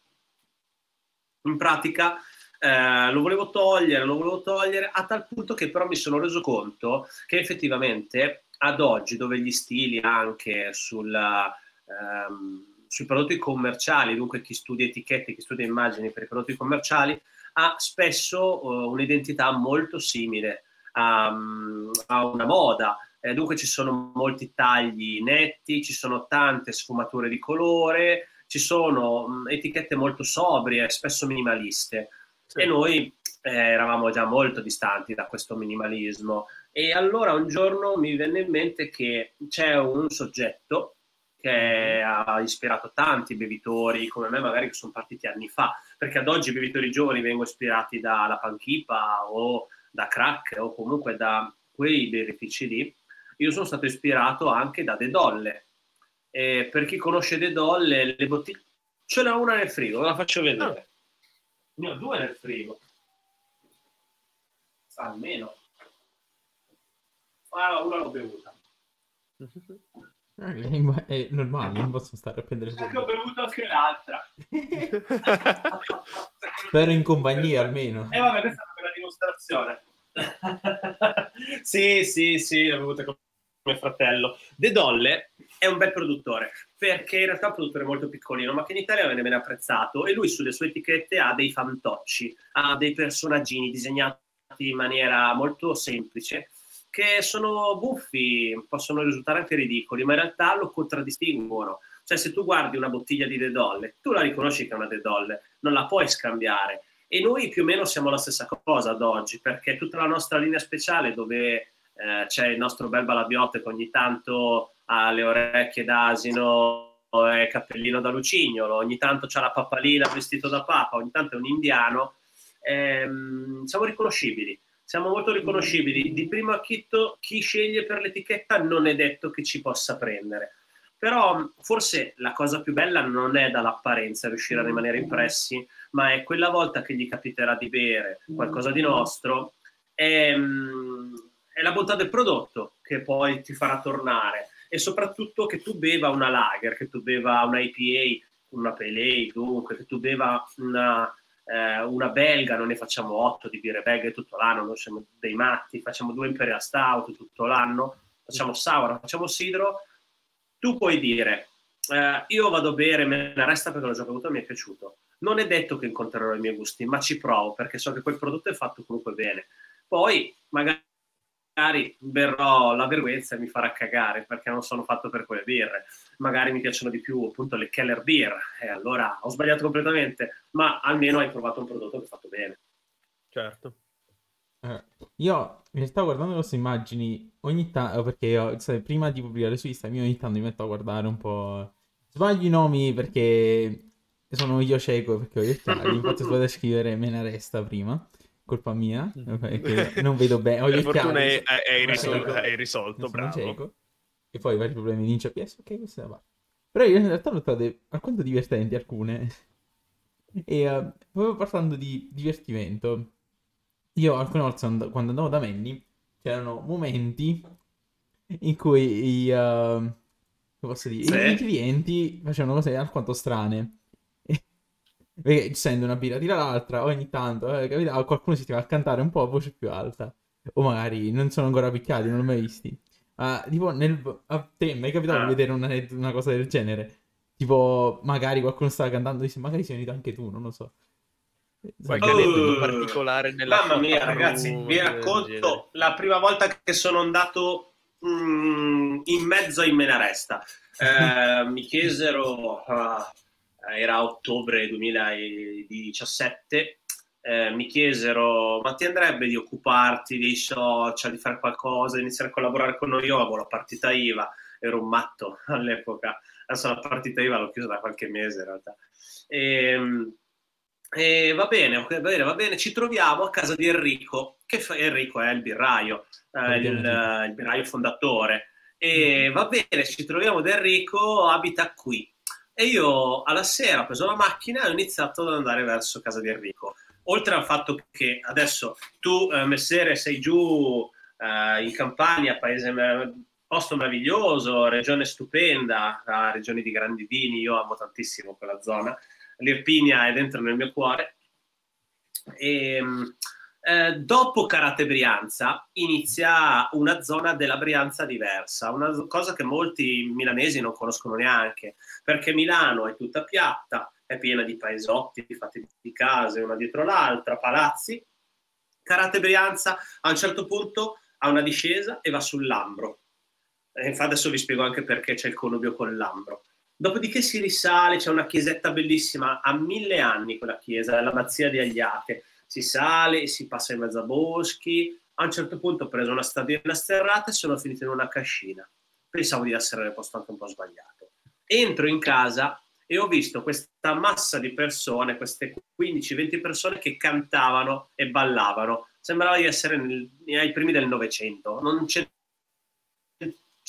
in pratica, eh, lo volevo togliere lo volevo togliere a tal punto che però mi sono reso conto che effettivamente ad oggi, dove gli stili anche sulla, ehm, sui prodotti commerciali, dunque chi studia etichette, chi studia immagini per i prodotti commerciali, ha spesso eh, un'identità molto simile a una moda, eh, dunque ci sono molti tagli netti, ci sono tante sfumature di colore, ci sono mh, etichette molto sobrie, spesso minimaliste, sì. E noi eh, eravamo già molto distanti da questo minimalismo, e allora un giorno mi venne in mente che c'è un soggetto che ha ispirato tanti bevitori come me, magari che sono partiti anni fa, perché ad oggi i bevitori giovani vengono ispirati dalla panchipa o da crack o comunque da quei birrifici lì. Io sono stato ispirato anche da De Dolle, e per chi conosce De Dolle, le bottiglie, ce l'ho una nel frigo, ve la faccio vedere. Ne ho due nel frigo almeno, ah, una l'ho bevuta. È normale, non posso stare a prendere anche ho bevuto anche l'altra. Spero in compagnia almeno. E eh, vabbè, questa è una bella dimostrazione. Sì, sì, sì, l'ho bevuta con mio fratello. De Dolle è un bel produttore, perché in realtà è un produttore molto piccolino, ma che in Italia viene ben apprezzato, e lui sulle sue etichette ha dei fantocci, ha dei personaggini disegnati in maniera molto semplice, che sono buffi, possono risultare anche ridicoli, ma in realtà lo contraddistinguono. Cioè, se tu guardi una bottiglia di De Dolle, tu la riconosci che è una De Dolle, non la puoi scambiare. E noi più o meno siamo la stessa cosa ad oggi, perché tutta la nostra linea speciale, dove eh, c'è il nostro bel Balabiot che ogni tanto ha le orecchie d'asino e cappellino da lucignolo, ogni tanto c'ha la pappalina vestito da papa, ogni tanto è un indiano, ehm, siamo riconoscibili. Siamo molto riconoscibili. Di primo acchito, chi sceglie per l'etichetta non è detto che ci possa prendere. Però forse la cosa più bella non è dall'apparenza riuscire a rimanere impressi, ma è quella volta che gli capiterà di bere qualcosa di nostro, è, è la bontà del prodotto che poi ti farà tornare. E soprattutto che tu beva una lager, che tu beva una I P A, una pale ale, dunque, che tu beva una... una belga, non ne facciamo otto di birre belghe tutto l'anno, noi siamo dei matti, facciamo due imperial stout tutto l'anno, facciamo sour, facciamo sidro. Tu puoi dire eh, io vado a bere Menaresta perché l'ho già bevuto e mi è piaciuto, non è detto che incontrerò i miei gusti, ma ci provo perché so che quel prodotto è fatto comunque bene. Poi magari berrò la Vergüenza e mi farà cagare perché non sono fatto per quelle birre, magari mi piacciono di più appunto le Keller Beer, e eh, allora ho sbagliato completamente, ma almeno hai provato un prodotto che è fatto bene. Certo. Eh, io mi stavo guardando le vostre immagini ogni tanto, perché io, sai, prima di pubblicare su Instagram ogni tanto mi metto a guardare un po', sbaglio i nomi perché sono io cieco, perché ho gli occhiali, infatti ho sbagliato a scrivere Menaresta prima. colpa mia, perché non vedo bene. Per fortuna è, è, irrisol- è risolto, non bravo. Cieco. E poi vari problemi di I C P S, ok, questa va. Però io in realtà ho trovato alquanto divertenti alcune. E uh, proprio parlando di divertimento, io alcune volte and- quando andavo da Manny c'erano momenti in cui i, uh, come posso dire, sì. i clienti facevano cose alquanto strane. Perché essendo una birra tira l'altra, ogni tanto eh, capita, qualcuno si trova a cantare un po' a voce più alta. O magari non sono ancora picchiati, non l'ho mai visti. Uh, tipo, nel... a te mi è capitato ah. di vedere una, una cosa del genere? Tipo, magari qualcuno stava cantando e dice, magari sei venuto anche tu, non lo so. Qualche aneddoto uh, particolare nella mamma mia, ragazzi, vi racconto la prima volta che sono andato mm, in mezzo ai Menaresta. Eh, mi chiesero... Uh, era ottobre duemiladiciassette, eh, mi chiesero, ma ti andrebbe di occuparti dei social, di fare qualcosa, iniziare a collaborare con noi? Io avevo la partita I V A, ero un matto all'epoca, adesso la partita I V A l'ho chiusa da qualche mese in realtà, e, e va bene, va bene, va bene, ci troviamo a casa di Enrico, che fa, Enrico è il birraio, eh, il, il birraio fondatore, e va bene, ci troviamo da Enrico, abita qui. E io alla sera ho preso la macchina e ho iniziato ad andare verso casa di Enrico. Oltre al fatto che adesso tu, eh, Messere, sei giù eh, in Campania, paese mer- posto meraviglioso, regione stupenda, regione di grandi vini, io amo tantissimo quella zona. L'Irpinia è dentro nel mio cuore. E, eh, dopo Carate Brianza inizia una zona della Brianza diversa, una cosa che molti milanesi non conoscono neanche. Perché Milano è tutta piatta, è piena di paesotti, fatti di case, una dietro l'altra, palazzi. Carate Brianza a un certo punto ha una discesa e va sull'Ambro. E infatti adesso vi spiego anche perché c'è il connubio con l'Ambro. Dopodiché si risale, c'è una chiesetta bellissima, ha mille anni quella chiesa, è l'abbazia di Agliate. Si sale, si passa in mezzo a boschi. A un certo punto ho preso una stadina sterrata e sono finito in una cascina. Pensavo di essere nel posto anche un po' sbagliato. Entro in casa e ho visto questa massa di persone, queste quindici venti persone che cantavano e ballavano. Sembrava di essere nel, ai primi del Novecento. Non,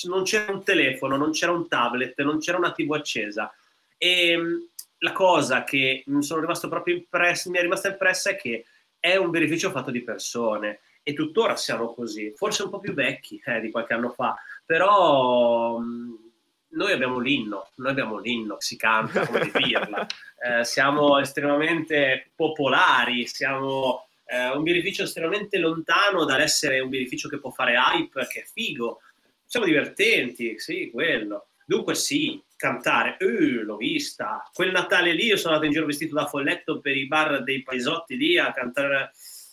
non c'era un telefono, non c'era un tablet, non c'era una tivù accesa. E la cosa che mi, sono rimasto proprio impress- mi è rimasta impressa è che è un birrificio fatto di persone. E tuttora siamo così. Forse un po' più vecchi eh, di qualche anno fa, però... Mh, Noi abbiamo l'inno, noi abbiamo l'inno, si canta come dirla, eh, siamo estremamente popolari, siamo eh, un birrificio estremamente lontano dall'essere un birrificio che può fare hype, che è figo, siamo divertenti, sì, quello. Dunque sì, cantare, uh, l'ho vista, quel Natale lì io sono andato in giro vestito da folletto per i bar dei paesotti lì a cantare...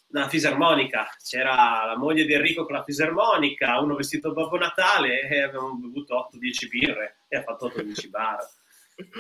una fisarmonica, c'era la moglie di Enrico con la fisarmonica, uno vestito Babbo Natale e abbiamo bevuto otto dieci birre e ha fatto otto dieci bar.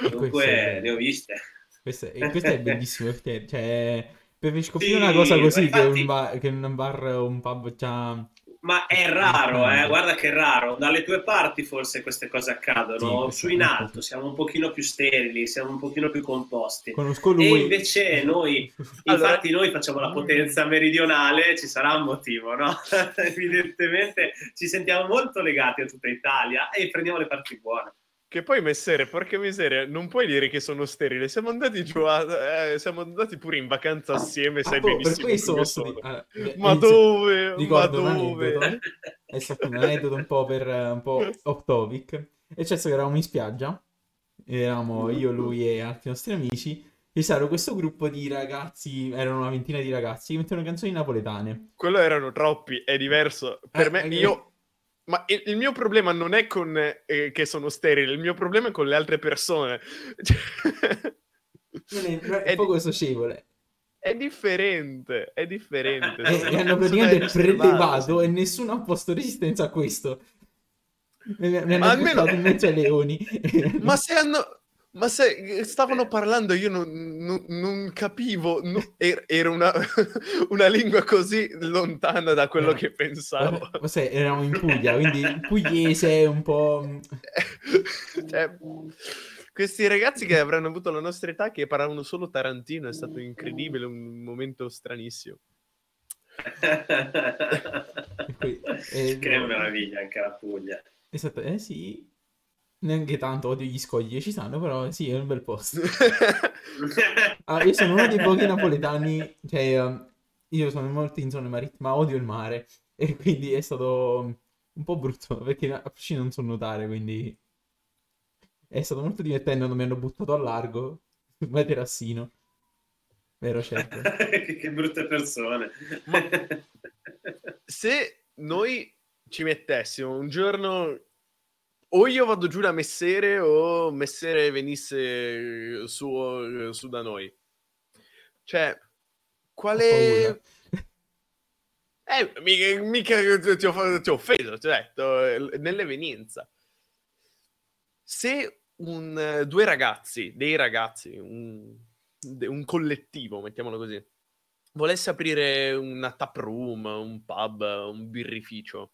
Dunque ne ho viste. Questo è, questo è bellissimo, cioè preferisco più sì, una cosa così infatti, che, un bar, che un bar o un pub già... Ma è raro, eh, guarda che è raro, dalle tue parti forse queste cose accadono, sì, su in alto siamo un pochino più sterili, siamo un pochino più composti. Conosco lui. E invece noi, allora... infatti noi facciamo la potenza meridionale, ci sarà un motivo, no? Evidentemente ci sentiamo molto legati a tutta Italia e prendiamo le parti buone. Che poi Messere, porca miseria, non puoi dire che sono sterile, siamo andati giù, a, eh, siamo andati pure in vacanza assieme, ah, sai boh, benissimo per sono sono. Di... Allora, ma inizio... dove? Ricordo ma dove? Un aneddoto, è stato un aneddoto un po' per un po' off topic, e c'è stato che eravamo in spiaggia, eravamo io, lui e altri nostri amici, e c'era questo gruppo di ragazzi, erano una ventina di ragazzi, che mettevano canzoni napoletane. Quello erano troppi, è diverso, per eh, me, okay. io... Ma il mio problema non è con eh, che sono sterile, il mio problema è con le altre persone. È, è poco socievole. È differente, è differente. E, e hanno praticamente prelevato e nessuno ha posto resistenza a questo. Ne, ne ma hanno almeno... in mezzo ai leoni. Ma se hanno... Ma se stavano parlando io non, non, non capivo, non, era una, una lingua così lontana da quello eh, che pensavo. Ma se eravamo in Puglia, quindi pugliese un po'... Cioè, questi ragazzi che avranno avuto la nostra età che parlavano solo tarantino, è stato incredibile, un momento stranissimo. Qui, eh, che meraviglia anche la Puglia. Esatto, eh sì. Neanche tanto odio gli scogli che ci stanno, però sì, è un bel posto. Ah, io sono uno dei pochi napoletani, cioè um, io sono molto in zone marittime, ma odio il mare, e quindi è stato un po' brutto, perché a piscina non so nuotare, quindi è stato molto divertente quando mi hanno buttato a largo, ma terassino. Vero, certo. Che brutte persone. Ma se noi ci mettessimo un giorno... o io vado giù da Messere o Messere venisse su, su da noi. Cioè, quale... Eh, mica, mica ti ho, ti ho offeso, ti ho detto, nell'evenienza. Se un, due ragazzi, dei ragazzi, un, un collettivo, mettiamolo così, volesse aprire una tap room, un pub, un birrificio,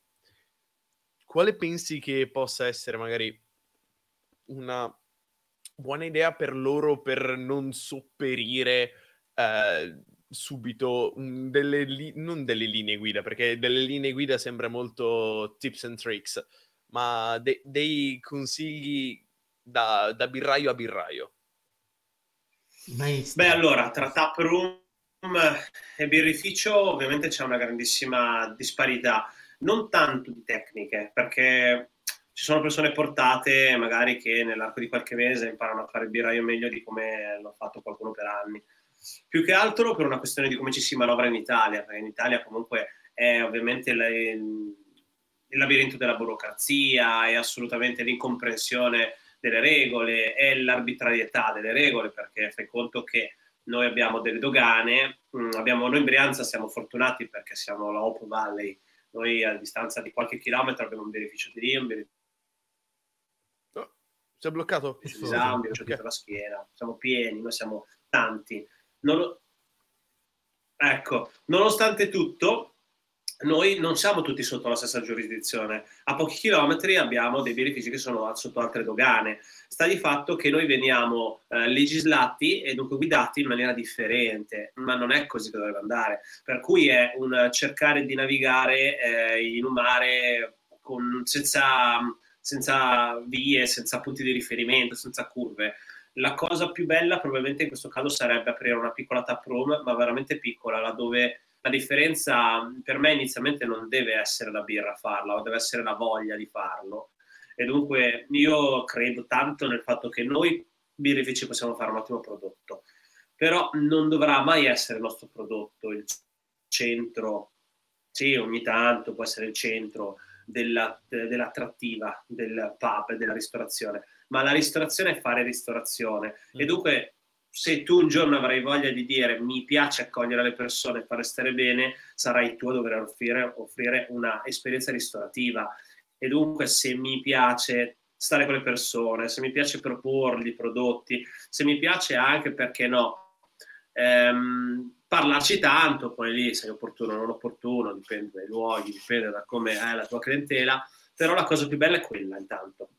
quale pensi che possa essere magari una buona idea per loro per non sopperire eh, subito delle li- non delle linee guida, perché delle linee guida sembra molto tips and tricks, ma de- dei consigli da-, da birraio a birraio? Beh, allora, tra tap room e birrificio ovviamente c'è una grandissima disparità. Non tanto di tecniche, perché ci sono persone portate magari che nell'arco di qualche mese imparano a fare il birraio meglio di come l'ha fatto qualcuno per anni. Più che altro per una questione di come ci si manovra in Italia, perché in Italia comunque è ovviamente la, il, il labirinto della burocrazia, è assolutamente l'incomprensione delle regole, è l'arbitrarietà delle regole, perché fai conto che noi abbiamo delle dogane, abbiamo, noi in Brianza siamo fortunati perché siamo la Opo Valley. Noi a distanza di qualche chilometro abbiamo un birrificio di lì, un birrificio di... Oh, si è bloccato? Ci siamo, un birrificio dietro la schiena, siamo pieni, noi siamo tanti. Non lo... Ecco, nonostante tutto, noi non siamo tutti sotto la stessa giurisdizione. A pochi chilometri abbiamo dei birrifici che sono sotto altre dogane. Sta di fatto che noi veniamo eh, legislati e dunque guidati in maniera differente, ma non è così che dovrebbe andare. Per cui è un cercare di navigare eh, in un mare con, senza, senza vie, senza punti di riferimento, senza curve. La cosa più bella probabilmente in questo caso sarebbe aprire una piccola tap room, ma veramente piccola, laddove... La differenza per me inizialmente non deve essere la birra a farla, ma deve essere la voglia di farlo. E dunque io credo tanto nel fatto che noi birrifici possiamo fare un ottimo prodotto, però non dovrà mai essere il nostro prodotto il centro, sì, ogni tanto può essere il centro della, dell'attrattiva, del pub, della ristorazione, ma la ristorazione è fare ristorazione. Mm. E dunque... se tu un giorno avrai voglia di dire mi piace accogliere le persone e fare stare bene, sarai tu a dover offrire, offrire una esperienza ristorativa. E dunque se mi piace stare con le persone, se mi piace proporgli prodotti, se mi piace anche, perché no, ehm, parlarci tanto, poi lì sei opportuno o non opportuno, dipende dai luoghi, dipende da come è la tua clientela, però la cosa più bella è quella intanto.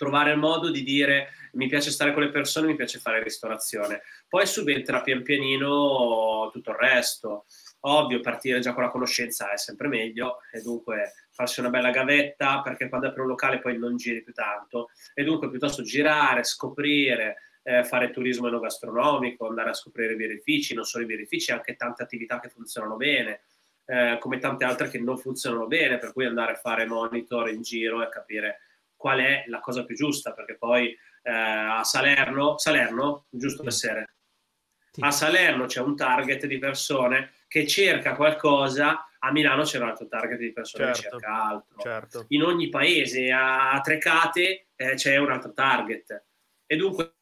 Trovare il modo di dire mi piace stare con le persone, mi piace fare ristorazione. Poi subentra pian pianino tutto il resto. Ovvio, partire già con la conoscenza è sempre meglio, e dunque farsi una bella gavetta, perché quando apri un locale poi non giri più tanto. E dunque piuttosto girare, scoprire, eh, fare turismo enogastronomico, andare a scoprire i birrifici, non solo i birrifici, anche tante attività che funzionano bene, eh, come tante altre che non funzionano bene, per cui andare a fare monitor in giro e capire qual è la cosa più giusta, perché poi eh, a Salerno, Salerno, giusto per essere, sì. A Salerno c'è un target di persone che cerca qualcosa, a Milano c'è un altro target di persone, certo, che cerca altro. Certo. In ogni paese, a Trecate, eh, c'è un altro target. E dunque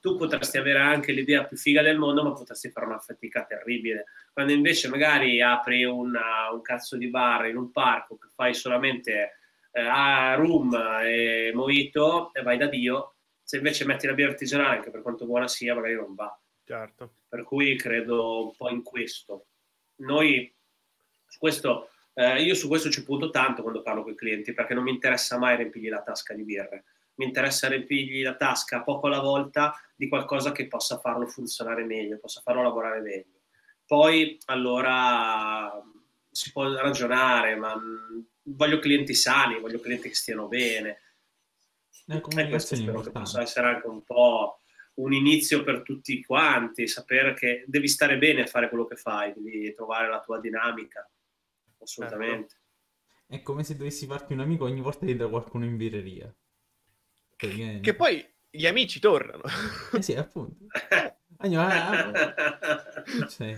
tu potresti avere anche l'idea più figa del mondo, ma potresti fare una fatica terribile. Quando invece magari apri una, un cazzo di bar in un parco che fai solamente... a rum e mojito e vai da Dio, se invece metti la birra artigianale, anche per quanto buona sia, magari non va. Certo. Per cui credo un po' in questo. Noi su questo, eh, io su questo ci punto tanto quando parlo con i clienti, perché non mi interessa mai riempirgli la tasca di birre, mi interessa riempirgli la tasca poco alla volta di qualcosa che possa farlo funzionare meglio, possa farlo lavorare meglio. Poi allora si può ragionare, ma voglio clienti sani, voglio clienti che stiano bene. E questo spero che possa essere anche un po' un inizio per tutti quanti, sapere che devi stare bene a fare quello che fai, devi trovare la tua dinamica, assolutamente. Ecco. È come se dovessi farti un amico ogni volta che da qualcuno in birreria. Perché... Che poi gli amici tornano. Eh sì, appunto. Cioè.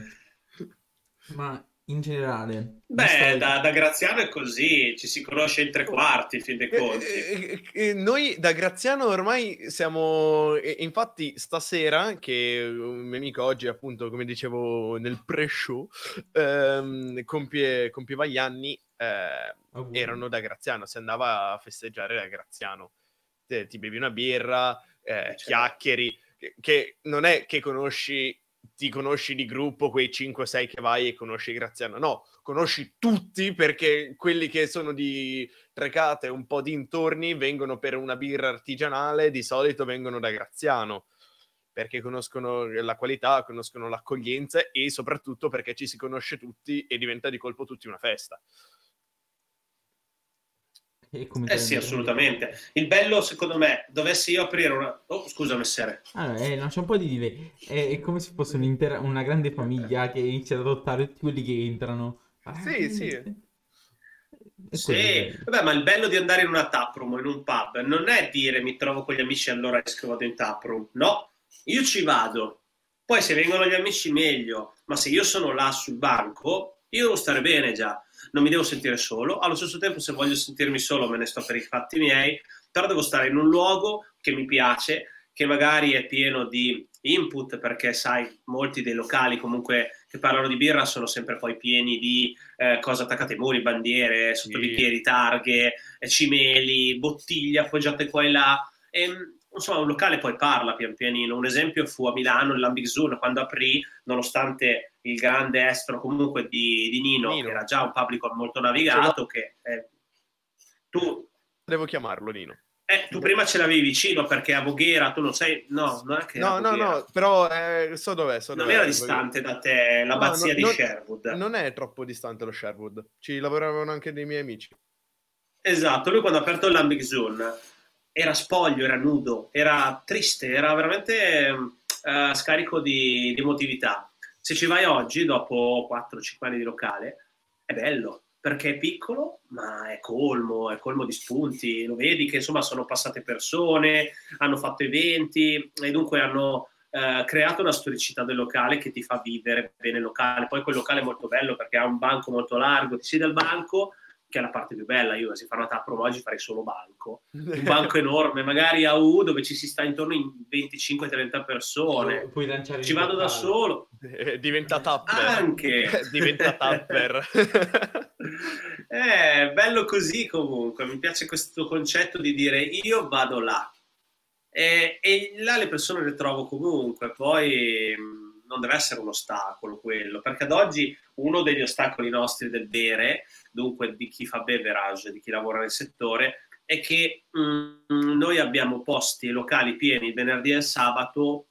Ma in generale... Beh, stai... da, da Graziano è così, ci si conosce in tre quarti, fin dei conti. Eh, eh, eh, noi da Graziano ormai siamo... Eh, infatti stasera, che un mio amico oggi, appunto, come dicevo nel pre-show, ehm, compie, compieva gli anni, eh, oh, erano da Graziano, si andava a festeggiare da Graziano. Te, ti bevi una birra, eh, chiacchieri, che, che non è che conosci... ti conosci di gruppo quei cinque sei che vai e conosci Graziano, no, conosci tutti, perché quelli che sono di Trecate un po' dintorni vengono per una birra artigianale, di solito vengono da Graziano perché conoscono la qualità, conoscono l'accoglienza e soprattutto perché ci si conosce tutti e diventa di colpo tutti una festa. Eh sì, assolutamente. Il bello, secondo me, dovessi io aprire una... Oh, scusa, messere. Ah, eh, no, c'è un po' di livello. È, è come se fosse una grande famiglia che inizia ad adottare tutti quelli che entrano. Ah, sì, eh, sì. Eh. Sì, vabbè, ma il bello di andare in una taproom o in un pub non è dire mi trovo con gli amici e allora esco e vado in taproom. No, io ci vado. Poi se vengono gli amici meglio, ma se io sono là sul banco, io devo stare bene già. Non mi devo sentire solo, allo stesso tempo se voglio sentirmi solo me ne sto per i fatti miei, però devo stare in un luogo che mi piace, che magari è pieno di input, perché sai, molti dei locali comunque che parlano di birra sono sempre poi pieni di eh, cose attaccate ai muri, bandiere, sottobicchieri, targhe, cimeli, bottiglie appoggiate qua e là, e, insomma un locale poi parla pian pianino. Un esempio fu a Milano, il Lambic Zone, quando aprì, nonostante... il grande estro comunque di, di Nino, Nino, che era già un pubblico molto navigato, che eh, tu... Devo chiamarlo Nino. Eh, tu prima ce l'avevi vicino perché a Voghera, tu non sei... No, non è che no, no, no, però eh, so dov'è. So non dov'è, era distante da te l'abbazia no, no, di non, Sherwood. Non è troppo distante lo Sherwood, ci lavoravano anche dei miei amici. Esatto, lui quando ha aperto il Lambic Zone era spoglio, era nudo, era triste, era veramente eh, scarico di, di emotività. Se ci vai oggi, dopo quattro cinque anni di locale, è bello, perché è piccolo, ma è colmo, è colmo di spunti. Lo vedi che, insomma, sono passate persone, hanno fatto eventi, e dunque hanno eh, creato una storicità del locale che ti fa vivere bene il locale. Poi quel locale è molto bello perché ha un banco molto largo, ti siedi al banco, che è la parte più bella. Io, se fare una tapro oggi, farei solo banco. Un banco enorme, magari a U, dove ci si sta intorno in venticinque trenta persone. Puoi lanciare, ci vado da solo. Eh, diventa tapper. Anche. diventa tapper. È eh, bello così comunque. Mi piace questo concetto di dire io vado là. E, e là le persone le trovo comunque. Poi non deve essere un ostacolo quello. Perché ad oggi uno degli ostacoli nostri del bere... dunque di chi fa beverage, di chi lavora nel settore, è che mh, noi abbiamo posti e locali pieni il venerdì e il sabato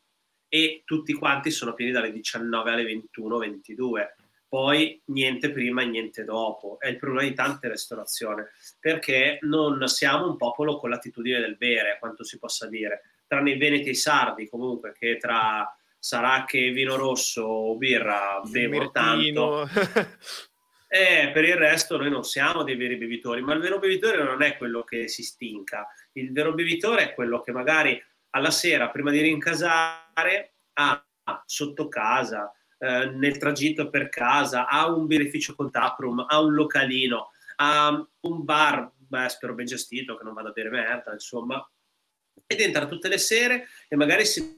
e tutti quanti sono pieni dalle diciannove alle ventuno ventidue, poi niente prima e niente dopo. È il problema di tante ristorazioni, perché non siamo un popolo con l'attitudine del bere, quanto si possa dire, tranne i veneti e i sardi comunque, che tra saracche, vino rosso o birra bevono tanto. Eh, per il resto noi non siamo dei veri bevitori, ma il vero bevitore non è quello che si stinca. Il vero bevitore è quello che magari alla sera, prima di rincasare, ha sotto casa, eh, nel tragitto per casa, ha un birrificio con taproom, ha un localino, ha un bar, beh, spero ben gestito, che non vada a bere merda, insomma, ed entra tutte le sere e magari si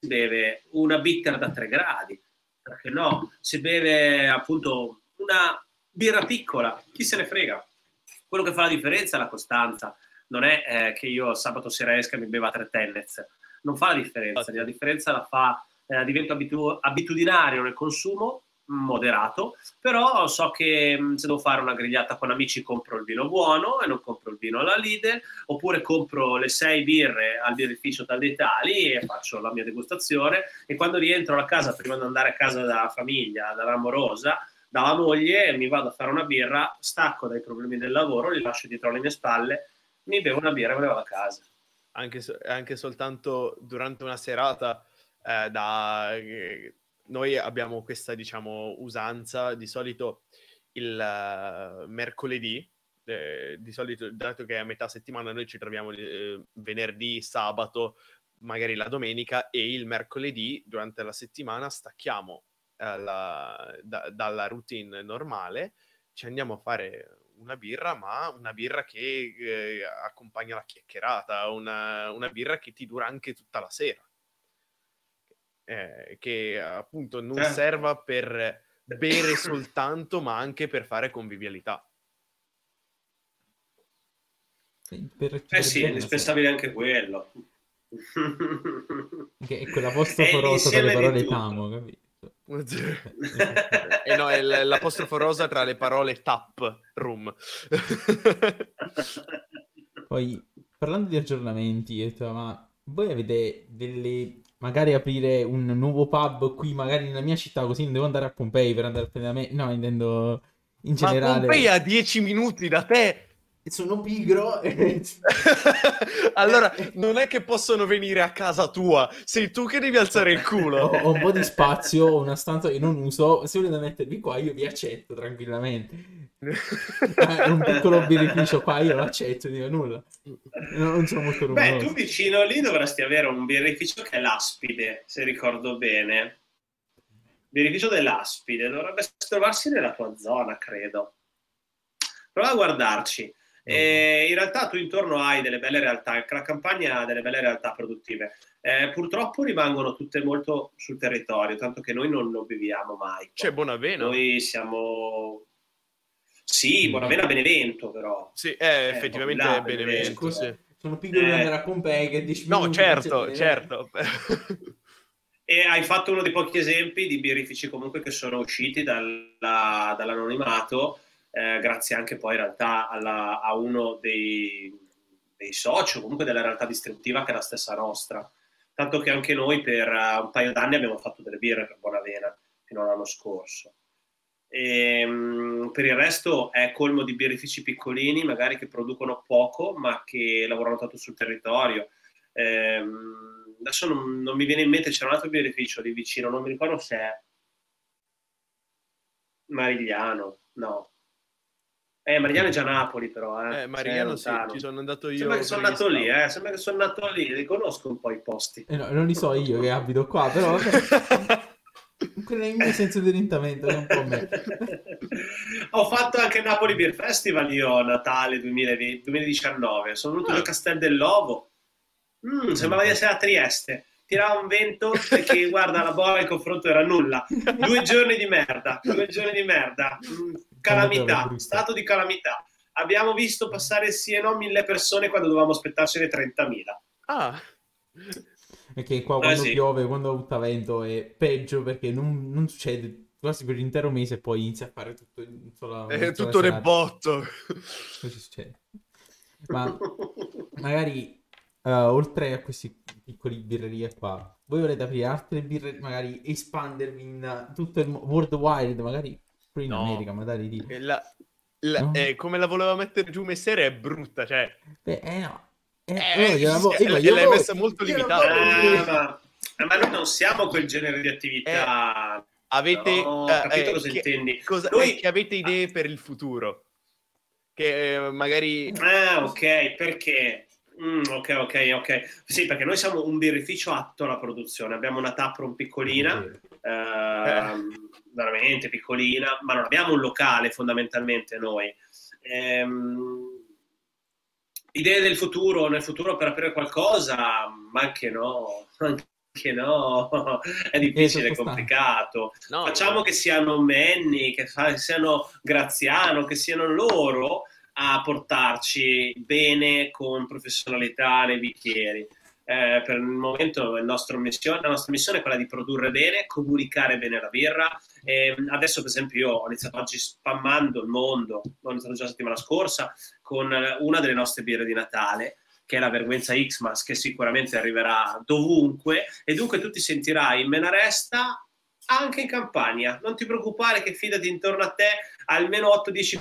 beve una bitter da tre gradi. Perché no, se beve appunto una birra piccola, chi se ne frega? Quello che fa la differenza è la costanza. Non è eh, che io sabato sera esca e mi beva tre Tennets. Non fa la differenza. La differenza la fa, eh, divento abitu- abitudinario nel consumo moderato, però so che se devo fare una grigliata con amici compro il vino buono e non compro il vino alla Lidl, oppure compro le sei birre al birrificio Tal dei Tali e faccio la mia degustazione, e quando rientro a casa, prima di andare a casa dalla famiglia, dall'amorosa, dalla moglie, mi vado a fare una birra, stacco dai problemi del lavoro, li lascio dietro alle mie spalle, mi bevo una birra e me ne vado a casa. Anche, anche soltanto durante una serata eh, da... Noi abbiamo questa, diciamo, usanza, di solito il uh, mercoledì, eh, di solito dato che è a metà settimana noi ci troviamo eh, venerdì, sabato, magari la domenica, e il mercoledì durante la settimana stacchiamo eh, la, da, dalla routine normale, ci andiamo a fare una birra, ma una birra che eh, accompagna la chiacchierata, una, una birra che ti dura anche tutta la sera. Eh, che appunto non certo. serva per bere soltanto, ma anche per fare convivialità. Per, per eh sì, è indispensabile anche quello. Che è quella apostroforosa tra le parole tamo, capito? eh no, è l'apostroforosa tra le parole tap room. Poi, parlando di aggiornamenti, detto, ma voi avete delle... magari aprire un nuovo pub qui, magari nella mia città, così non devo andare a Pompei per andare a prendere me. No, intendo in generale. Ma Pompei a dieci minuti da te. Sono pigro. Allora, non è che possono venire a casa tua. Sei tu che devi alzare il culo. Ho, ho un po' di spazio, ho una stanza che non uso. Se volete mettervi qua, io vi accetto tranquillamente. Eh, un piccolo birrificio qua, io lo accetto, dico nulla. No, non sono molto rumoroso. Beh, tu vicino lì dovresti avere un birrificio che è l'Aspide, se ricordo bene. Birrificio dell'Aspide. Dovrebbe trovarsi nella tua zona, credo. Prova a guardarci. E in realtà tu intorno hai delle belle realtà, la Campagna ha delle belle realtà produttive, eh, purtroppo rimangono tutte molto sul territorio, tanto che noi non lo beviamo mai. C'è Buonavena. Noi siamo... Sì, Buonavena Benevento però. Sì, eh, effettivamente eh, è Benevento. Scusa, sì. Sono piccolo di eh... andare a Pompei che dici... No, certo, certo. E hai fatto uno dei pochi esempi di birrifici comunque che sono usciti dalla, dall'anonimato. Eh, grazie anche poi in realtà alla, a uno dei, dei soci o comunque della realtà distributiva che è la stessa nostra, tanto che anche noi per uh, un paio d'anni abbiamo fatto delle birre per Buonavena fino all'anno scorso e, um, per il resto è colmo di birrifici piccolini magari che producono poco ma che lavorano tanto sul territorio. ehm, adesso non, non mi viene in mente, c'era un altro birrificio lì vicino, non mi ricordo se è Marigliano, no. Eh, Marigliano è già Napoli, però. Eh, eh Marigliano sì, ci sono andato io. Sembra che sono nato lì, eh. Sembra che sono nato lì, riconosco un po' i posti. Eh no, non li so io che abito qua, però... Quello è il mio senso di orientamento, non può me. Ho fatto anche Napoli Beer Festival io, Natale duemiladiciannove. Sono venuto ah. a Castel dell'Ovo. Mm, sembrava di essere a Trieste. Tirava un vento perché, guarda, la bolla in confronto era nulla. Due giorni di merda, due giorni di merda. Mm. Calamità, stato di calamità. Abbiamo visto passare sì e no mille persone quando dovevamo aspettarci le trentamila. Ah, perché qua quando eh sì. piove, quando butta vento è peggio perché non, non succede quasi per l'intero mese e poi inizia a fare tutto sola, eh, tutto rebotto. Così succede. Ma magari uh, oltre a questi piccoli birrerie qua, voi volete aprire altre birre, magari espandervi in tutto il world wide, magari? In no. America, ma dai, di... la, la, no? eh, come la voleva mettere giù Messere è brutta, cioè Beh, eh no eh, eh, eh, io eh, io l'hai messa molto limitata, eh, ma, ma noi non siamo quel genere di attività. eh, avete no, eh, capito eh, cosa che, intendi cosa, noi... eh, che avete idee ah. per il futuro che eh, magari ah ok perché Mm, ok, ok, ok. Sì, perché noi siamo un birrificio atto alla produzione. Abbiamo una taproom piccolina, eh, veramente piccolina, ma non abbiamo un locale fondamentalmente noi. Ehm, idee del futuro, nel futuro per aprire qualcosa, ma anche no, anche no, è difficile, è complicato. No, Facciamo no. che siano Manny, che fa, siano Graziano, che siano loro a portarci bene con professionalità nei bicchieri. Eh, per il momento il nostro missione, la nostra missione è quella di produrre bene, comunicare bene la birra E adesso, per esempio, io ho iniziato oggi spammando il mondo, l'ho iniziato già la settimana scorsa, con una delle nostre birre di Natale, che è la Vergüenza Xmas, che sicuramente arriverà dovunque, e dunque tu ti sentirai in Menaresta anche in Campania. Non ti preoccupare, che fidati, intorno a te almeno otto dieci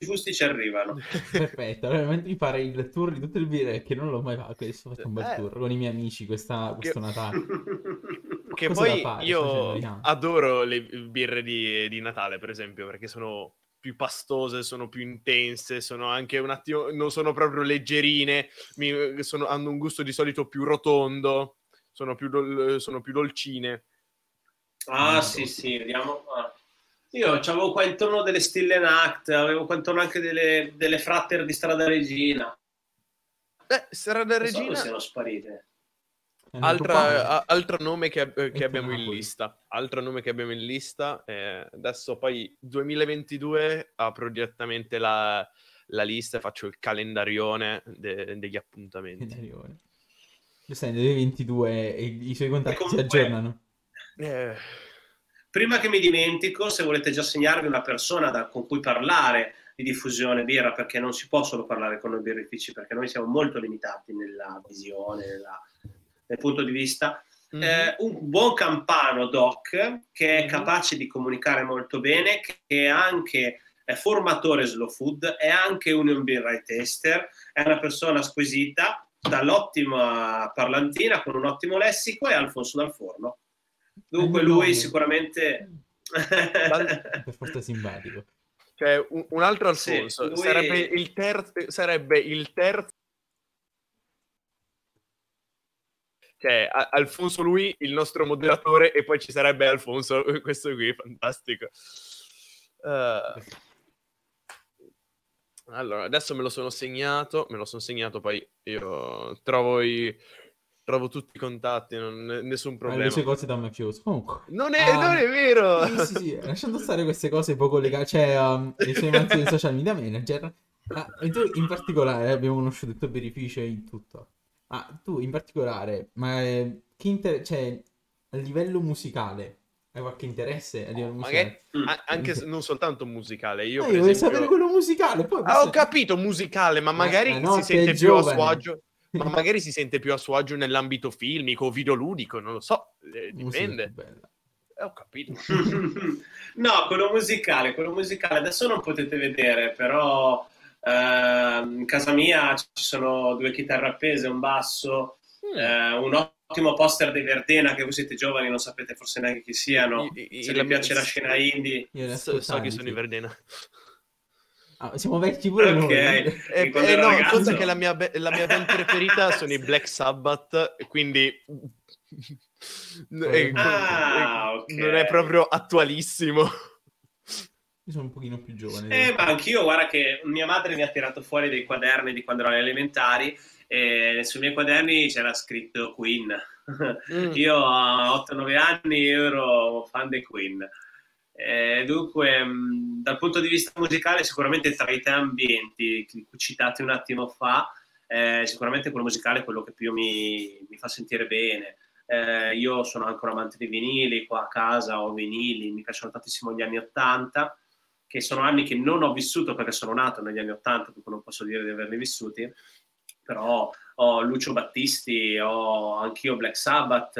fusti ci arrivano. Perfetto, veramente mi pare il tour di tutte le birre, che non l'ho mai fatto, adesso faccio un bel eh, tour con i miei amici questa, questo che... Natale. Che cosa poi fare, io adoro le birre di, di Natale, per esempio, perché sono più pastose, sono più intense, sono anche un attimo, non sono proprio leggerine, mi, sono, hanno un gusto di solito più rotondo, sono più, dol, sono più dolcine. Ah, ah sì, dolcine. Sì, vediamo. Ah. Io avevo qua intorno delle Stillenacht, avevo qua intorno anche delle, delle Fratter di Strada Regina. Beh, Strada Regina... Non so, siano sparite. Altra, altro nome che, che abbiamo in lista altro nome che abbiamo in lista eh, adesso poi duemilaventidue apro direttamente la, la lista e faccio il calendarione de, degli appuntamenti. Calendarione. Lo sai, nel ventidue e i suoi contatti comunque si aggiornano. eh. Prima che mi dimentico, se volete già segnarvi una persona da, con cui parlare di diffusione birra, perché non si può solo parlare con noi birrifici, perché noi siamo molto limitati nella visione, nella dal punto di vista, mm-hmm. eh, un buon campano doc che è mm-hmm. capace di comunicare molto bene, che è anche è formatore slow food, è anche un beer tester, è una persona squisita, dall'ottima parlantina, con un ottimo lessico, è Alfonso Dal Forno. Dunque lui sicuramente... Per forza simpatico. Cioè, un, un altro Alfonso, sì, lui... sarebbe il terzo... Sarebbe il terzo... Cioè, Alfonso lui, il nostro moderatore, e poi ci sarebbe Alfonso, questo qui, fantastico. Uh, allora, adesso me lo sono segnato, me lo sono segnato, poi io trovo i... trovo tutti i contatti, non, nessun problema. Le sue cose da mafioso. Comunque. Non è, uh, non è vero! Sì, sì, sì, lasciando stare queste cose poco legate, cioè, um, le sue mansioni social media manager. Ah, e tu in particolare, abbiamo conosciuto il tuo Birrificio in tutto. Ah, tu in particolare, ma eh, che inter- cioè, a livello musicale hai qualche interesse? A livello musicale? Magari, a- anche se non soltanto musicale. Io, eh, per io esempio... voglio sapere quello musicale. Poi ah, ho capito, musicale, ma magari eh, no, si sente più a suo agio. Ma magari si sente più a suo agio nell'ambito filmico, videoludico, non lo so, eh, dipende. Eh, ho capito. No, quello musicale, quello musicale adesso non potete vedere, però... Uh, in casa mia ci sono due chitarre appese, un basso, mm. uh, un ottimo poster di Verdena, che voi siete giovani, non sapete forse neanche chi siano. I, i, se vi piace la scena indie, so, so chi sono i Verdena. Ah, siamo vecchi pure okay. noi. Eh, eh, no, ragazzo... che la mia, be- la mia band preferita sono i Black Sabbath, quindi è, ah, è, okay. non è proprio attualissimo. Sono un pochino più giovane. Eh, ma anch'io, guarda che mia madre mi ha tirato fuori dei quaderni di quando ero alle elementari e sui miei quaderni c'era scritto Queen. Mm. Io a otto nove anni ero fan dei Queen. E dunque, dal punto di vista musicale, sicuramente tra i tre ambienti citati un attimo fa, eh, sicuramente quello musicale è quello che più mi, mi fa sentire bene. Eh, io sono anche un amante di vinili, qua a casa ho vinili, mi piacciono tantissimo gli anni ottanta, che sono anni che non ho vissuto perché sono nato negli anni ottanta, dunque non posso dire di averli vissuti, però ho Lucio Battisti, ho anch'io Black Sabbath,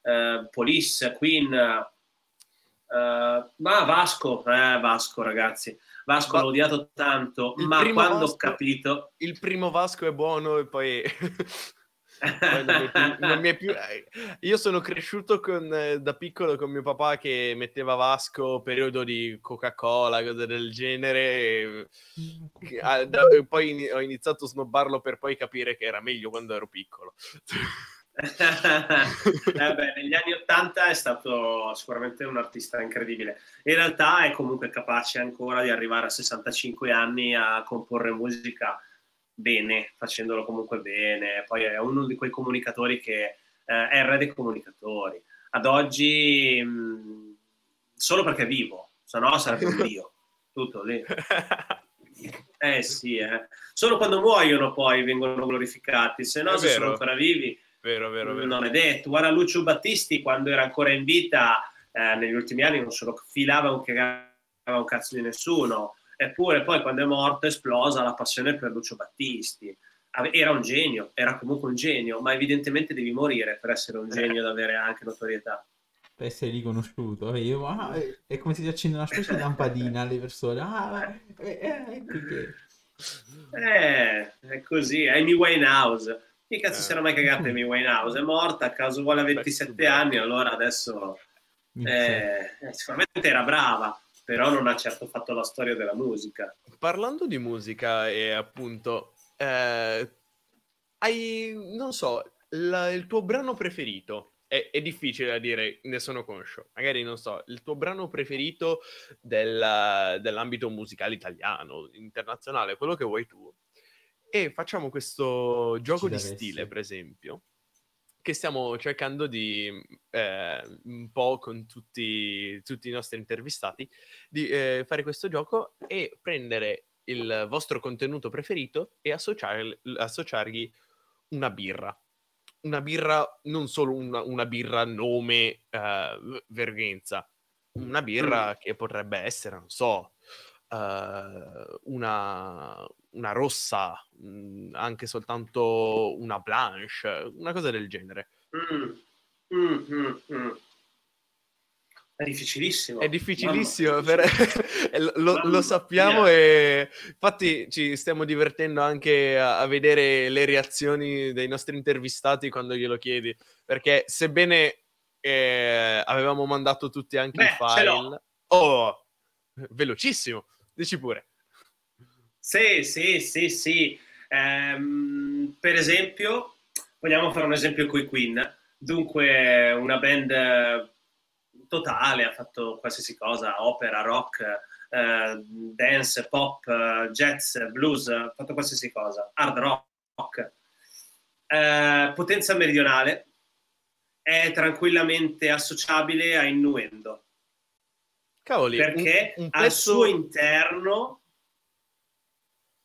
eh, Police, Queen, eh, ma Vasco, eh, Vasco ragazzi, Vasco Va- l'ho odiato tanto, ma quando Vasco, ho capito... Il primo Vasco è buono e poi... Non più, non mi è più... Io sono cresciuto con, da piccolo con mio papà che metteva Vasco, periodo di Coca-Cola, cose del genere, e poi ho iniziato a snobbarlo per poi capire che era meglio quando ero piccolo. Vabbè, negli anni ottanta è stato sicuramente un artista incredibile, in realtà è comunque capace ancora di arrivare a sessantacinque anni a comporre musica bene, facendolo comunque bene. Poi è uno di quei comunicatori che eh, è il re dei comunicatori ad oggi, mh, solo perché è vivo, se no sarebbe un dio tutto lì. Eh sì, eh. Solo quando muoiono poi vengono glorificati, se no è se vero. Sono ancora vivi vero, vero, vero. Non è detto. Guarda Lucio Battisti, quando era ancora in vita eh, negli ultimi anni non se lo filava un, cagava un cazzo di nessuno, eppure poi quando è morto è esplosa la passione per Lucio Battisti. Era un genio, era comunque un genio, ma evidentemente devi morire per essere un genio, ad avere anche notorietà. Per essere riconosciuto, io, ah, è come se ti accende una specie di lampadina alle persone. Ah, eh, eh, perché? Eh, è così, Amy Winehouse. Che cazzo eh. si era mai cagata Amy Winehouse? È morta a caso vuole a ventisette anni, allora adesso... Eh, sicuramente era brava, però non ha certo fatto la storia della musica. Parlando di musica e appunto... Eh, hai, non so, la, il tuo brano preferito, è, è difficile da dire, ne sono conscio, magari non so, il tuo brano preferito del, dell'ambito musicale italiano, internazionale, quello che vuoi tu, e facciamo questo gioco di stile, per esempio, che stiamo cercando di eh, un po' con tutti, tutti i nostri intervistati di eh, fare questo gioco e prendere il vostro contenuto preferito e associar- associargli una birra. Una birra, non solo una, una birra nome uh, Vergüenza, una birra che potrebbe essere, non so, uh, una, una rossa, mh, anche soltanto una blanche, una cosa del genere. Mm, mm, mm, mm. È difficilissimo. È difficilissimo, per... lo, lo sappiamo e infatti ci stiamo divertendo anche a, a vedere le reazioni dei nostri intervistati quando glielo chiedi, perché sebbene eh, avevamo mandato tutti anche Beh, il file... Oh, velocissimo, dici pure. Sì, sì, sì, sì. Ehm, per esempio, vogliamo fare un esempio con i Queen. Dunque, una band... totale, ha fatto qualsiasi cosa, opera, rock, eh, dance, pop, eh, jazz, blues, ha fatto qualsiasi cosa, hard rock. Eh, Potenza Meridionale è tranquillamente associabile a Innuendo. Cavoli, perché un, un pezzo... al suo interno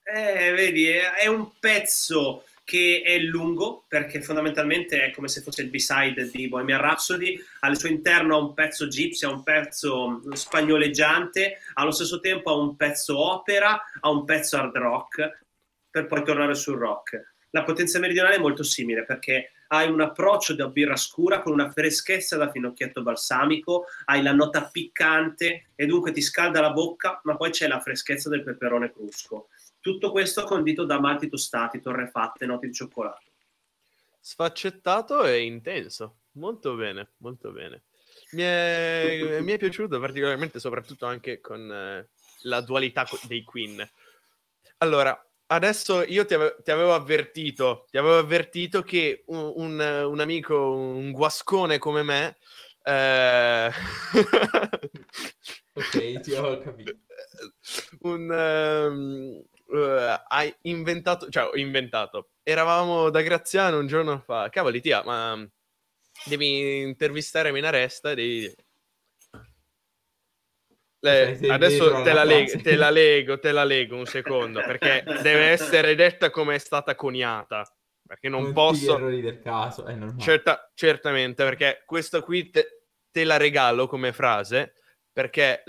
eh, vedi, è, è un pezzo che è lungo, perché fondamentalmente è come se fosse il B-side di Bohemian Rhapsody, al suo interno ha un pezzo gypsy, ha un pezzo spagnoleggiante, allo stesso tempo ha un pezzo opera, ha un pezzo hard rock, per poi tornare sul rock. La Potenza Meridionale è molto simile, perché hai un approccio da birra scura con una freschezza da finocchietto balsamico, hai la nota piccante e dunque ti scalda la bocca, ma poi c'è la freschezza del peperone crusco. Tutto questo condito da malti tostati, torrefatte, note di cioccolato. Sfaccettato e intenso. Molto bene, molto bene. Mi è, mi è piaciuto particolarmente, soprattutto anche con eh, la dualità dei Queen. Allora, adesso io ti, ave- ti avevo avvertito, ti avevo avvertito che un, un, un amico, un guascone come me... Eh... ok, ti ho capito. Un... Um... Uh, hai inventato, cioè ho inventato, eravamo da Graziano un giorno fa, cavoli tia, ma devi intervistare Menaresta, devi... Le... adesso te la, leg- te la lego, te la lego un secondo, perché deve essere detta come è stata coniata, perché non Tutti posso... errori del caso, è normale. Certa... Certamente, perché questa qui te... te la regalo come frase, perché...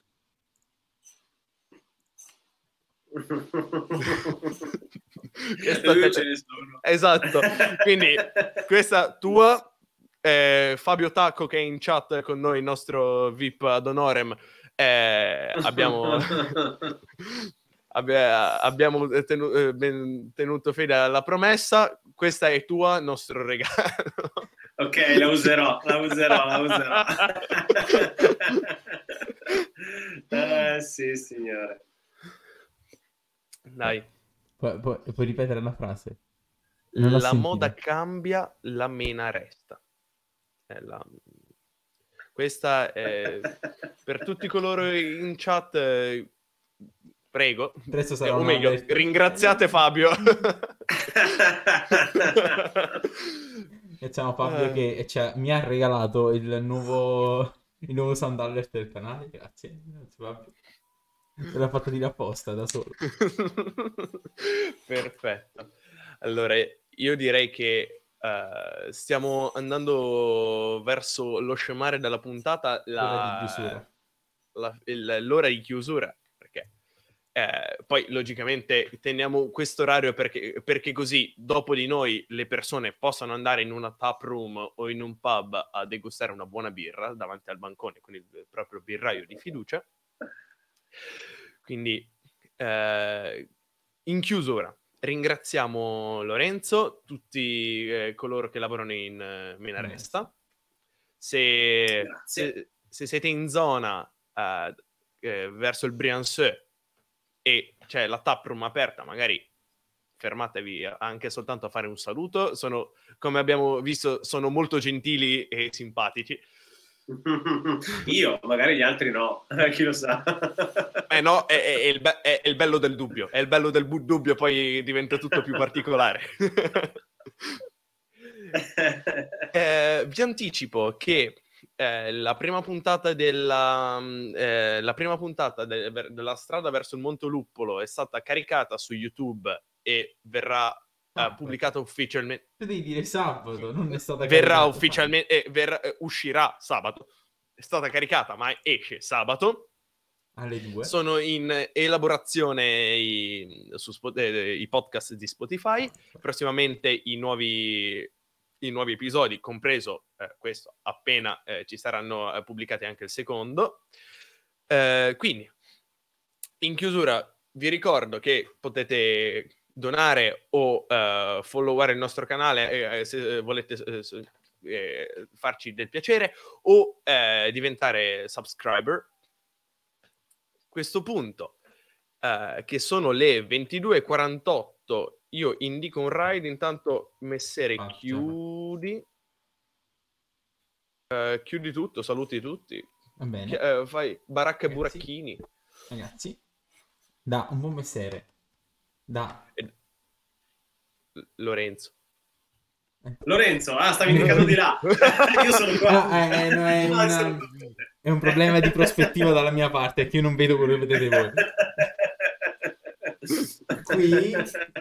stata... esatto, quindi questa tua eh, Fabio Tacco, che è in chat con noi, il nostro V I P ad honorem, eh, abbiamo Abbia... abbiamo tenu... ben tenuto fede alla promessa, questa è tua, nostro regalo. Ok, la userò, la userò, la userò. Eh, sì, signore. Dai. Pu- pu- puoi ripetere la frase? Non la moda cambia, la mena resta. È la... Questa è per tutti coloro in chat. Eh... Prego. Adesso sarà eh, o meglio, adesso... ringraziate Fabio. E siamo Fabio eh. che cioè, mi ha regalato il nuovo il nuovo Sandalert del canale. Grazie. Grazie Fabio. L'ha fatto dire apposta da solo. Perfetto. Allora, io direi che uh, Uh, stiamo andando verso lo scemare della puntata, la, l'ora, di la, il, l'ora di chiusura, perché eh, poi logicamente teniamo questo orario perché, perché così dopo di noi le persone possono andare in una tap room o in un pub a degustare una buona birra davanti al bancone con il proprio birraio di fiducia. Quindi eh, in chiusura ringraziamo Lorenzo, tutti eh, coloro che lavorano in eh, Menaresta. Se, se, se siete in zona eh, eh, verso il Briançon e c'è la taproom aperta, magari fermatevi anche soltanto a fare un saluto. Sono, come abbiamo visto, sono molto gentili e simpatici. Io, magari gli altri no, chi lo sa. Eh no, è, è, è, il be- è, è il bello del dubbio, è il bello del bu- dubbio, poi diventa tutto più particolare. eh, vi anticipo che eh, la prima puntata della eh, la prima puntata de- della strada verso il Monte O Lupolo è stata caricata su YouTube e verrà Uh, pubblicata ufficialmente. Devi dire sabato, non è stata caricata. Verrà ufficialmente eh, verrà, eh, uscirà sabato. È stata caricata, ma esce sabato alle due. Sono in elaborazione i, su, eh, i podcast di Spotify. Prossimamente i nuovi i nuovi episodi, compreso eh, questo, appena eh, ci saranno eh, pubblicati anche il secondo. Eh, quindi in chiusura vi ricordo che potete donare o uh, followare il nostro canale eh, se volete eh, se, eh, farci del piacere, o eh, diventare subscriber. A questo punto, eh, che sono le ventidue e quarantotto, io indico un ride, intanto messere ah, chiudi eh, chiudi tutto, saluti tutti. Va bene. Chi, eh, fai baracca e buracchini, ragazzi, da un buon messere da Lorenzo. Lorenzo, ah, stavi indicando di là. Io sono qua. No, è, è, no, è, no, una, sono... è un problema di prospettiva dalla mia parte, che io non vedo quello che vedete voi. Qui,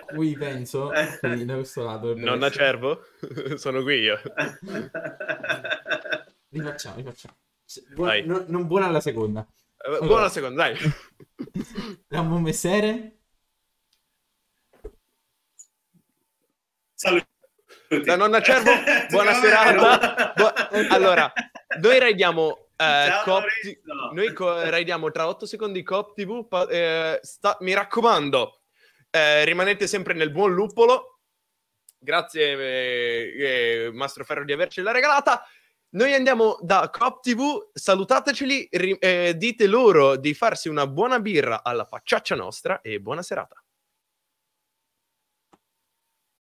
qui penso, qui, da questo lato. Nonna Cervo, sono qui io. Rifacciamo, rifacciamo. Buona, no, non buona alla seconda. Allora. Buona alla seconda, dai. Da un buon messere. Salute. Da nonna Cervo, buona serata. Bu- allora, noi raidiamo eh, Cop T- noi co- raidiamo tra otto secondi Cop T V. Pa- eh, sta- mi raccomando, eh, rimanete sempre nel buon Lupolo. Grazie eh, eh, Mastroferro di avercela regalata. Noi andiamo da Cop T V, salutateceli, ri- eh, dite loro di farsi una buona birra alla facciaccia nostra e buona serata.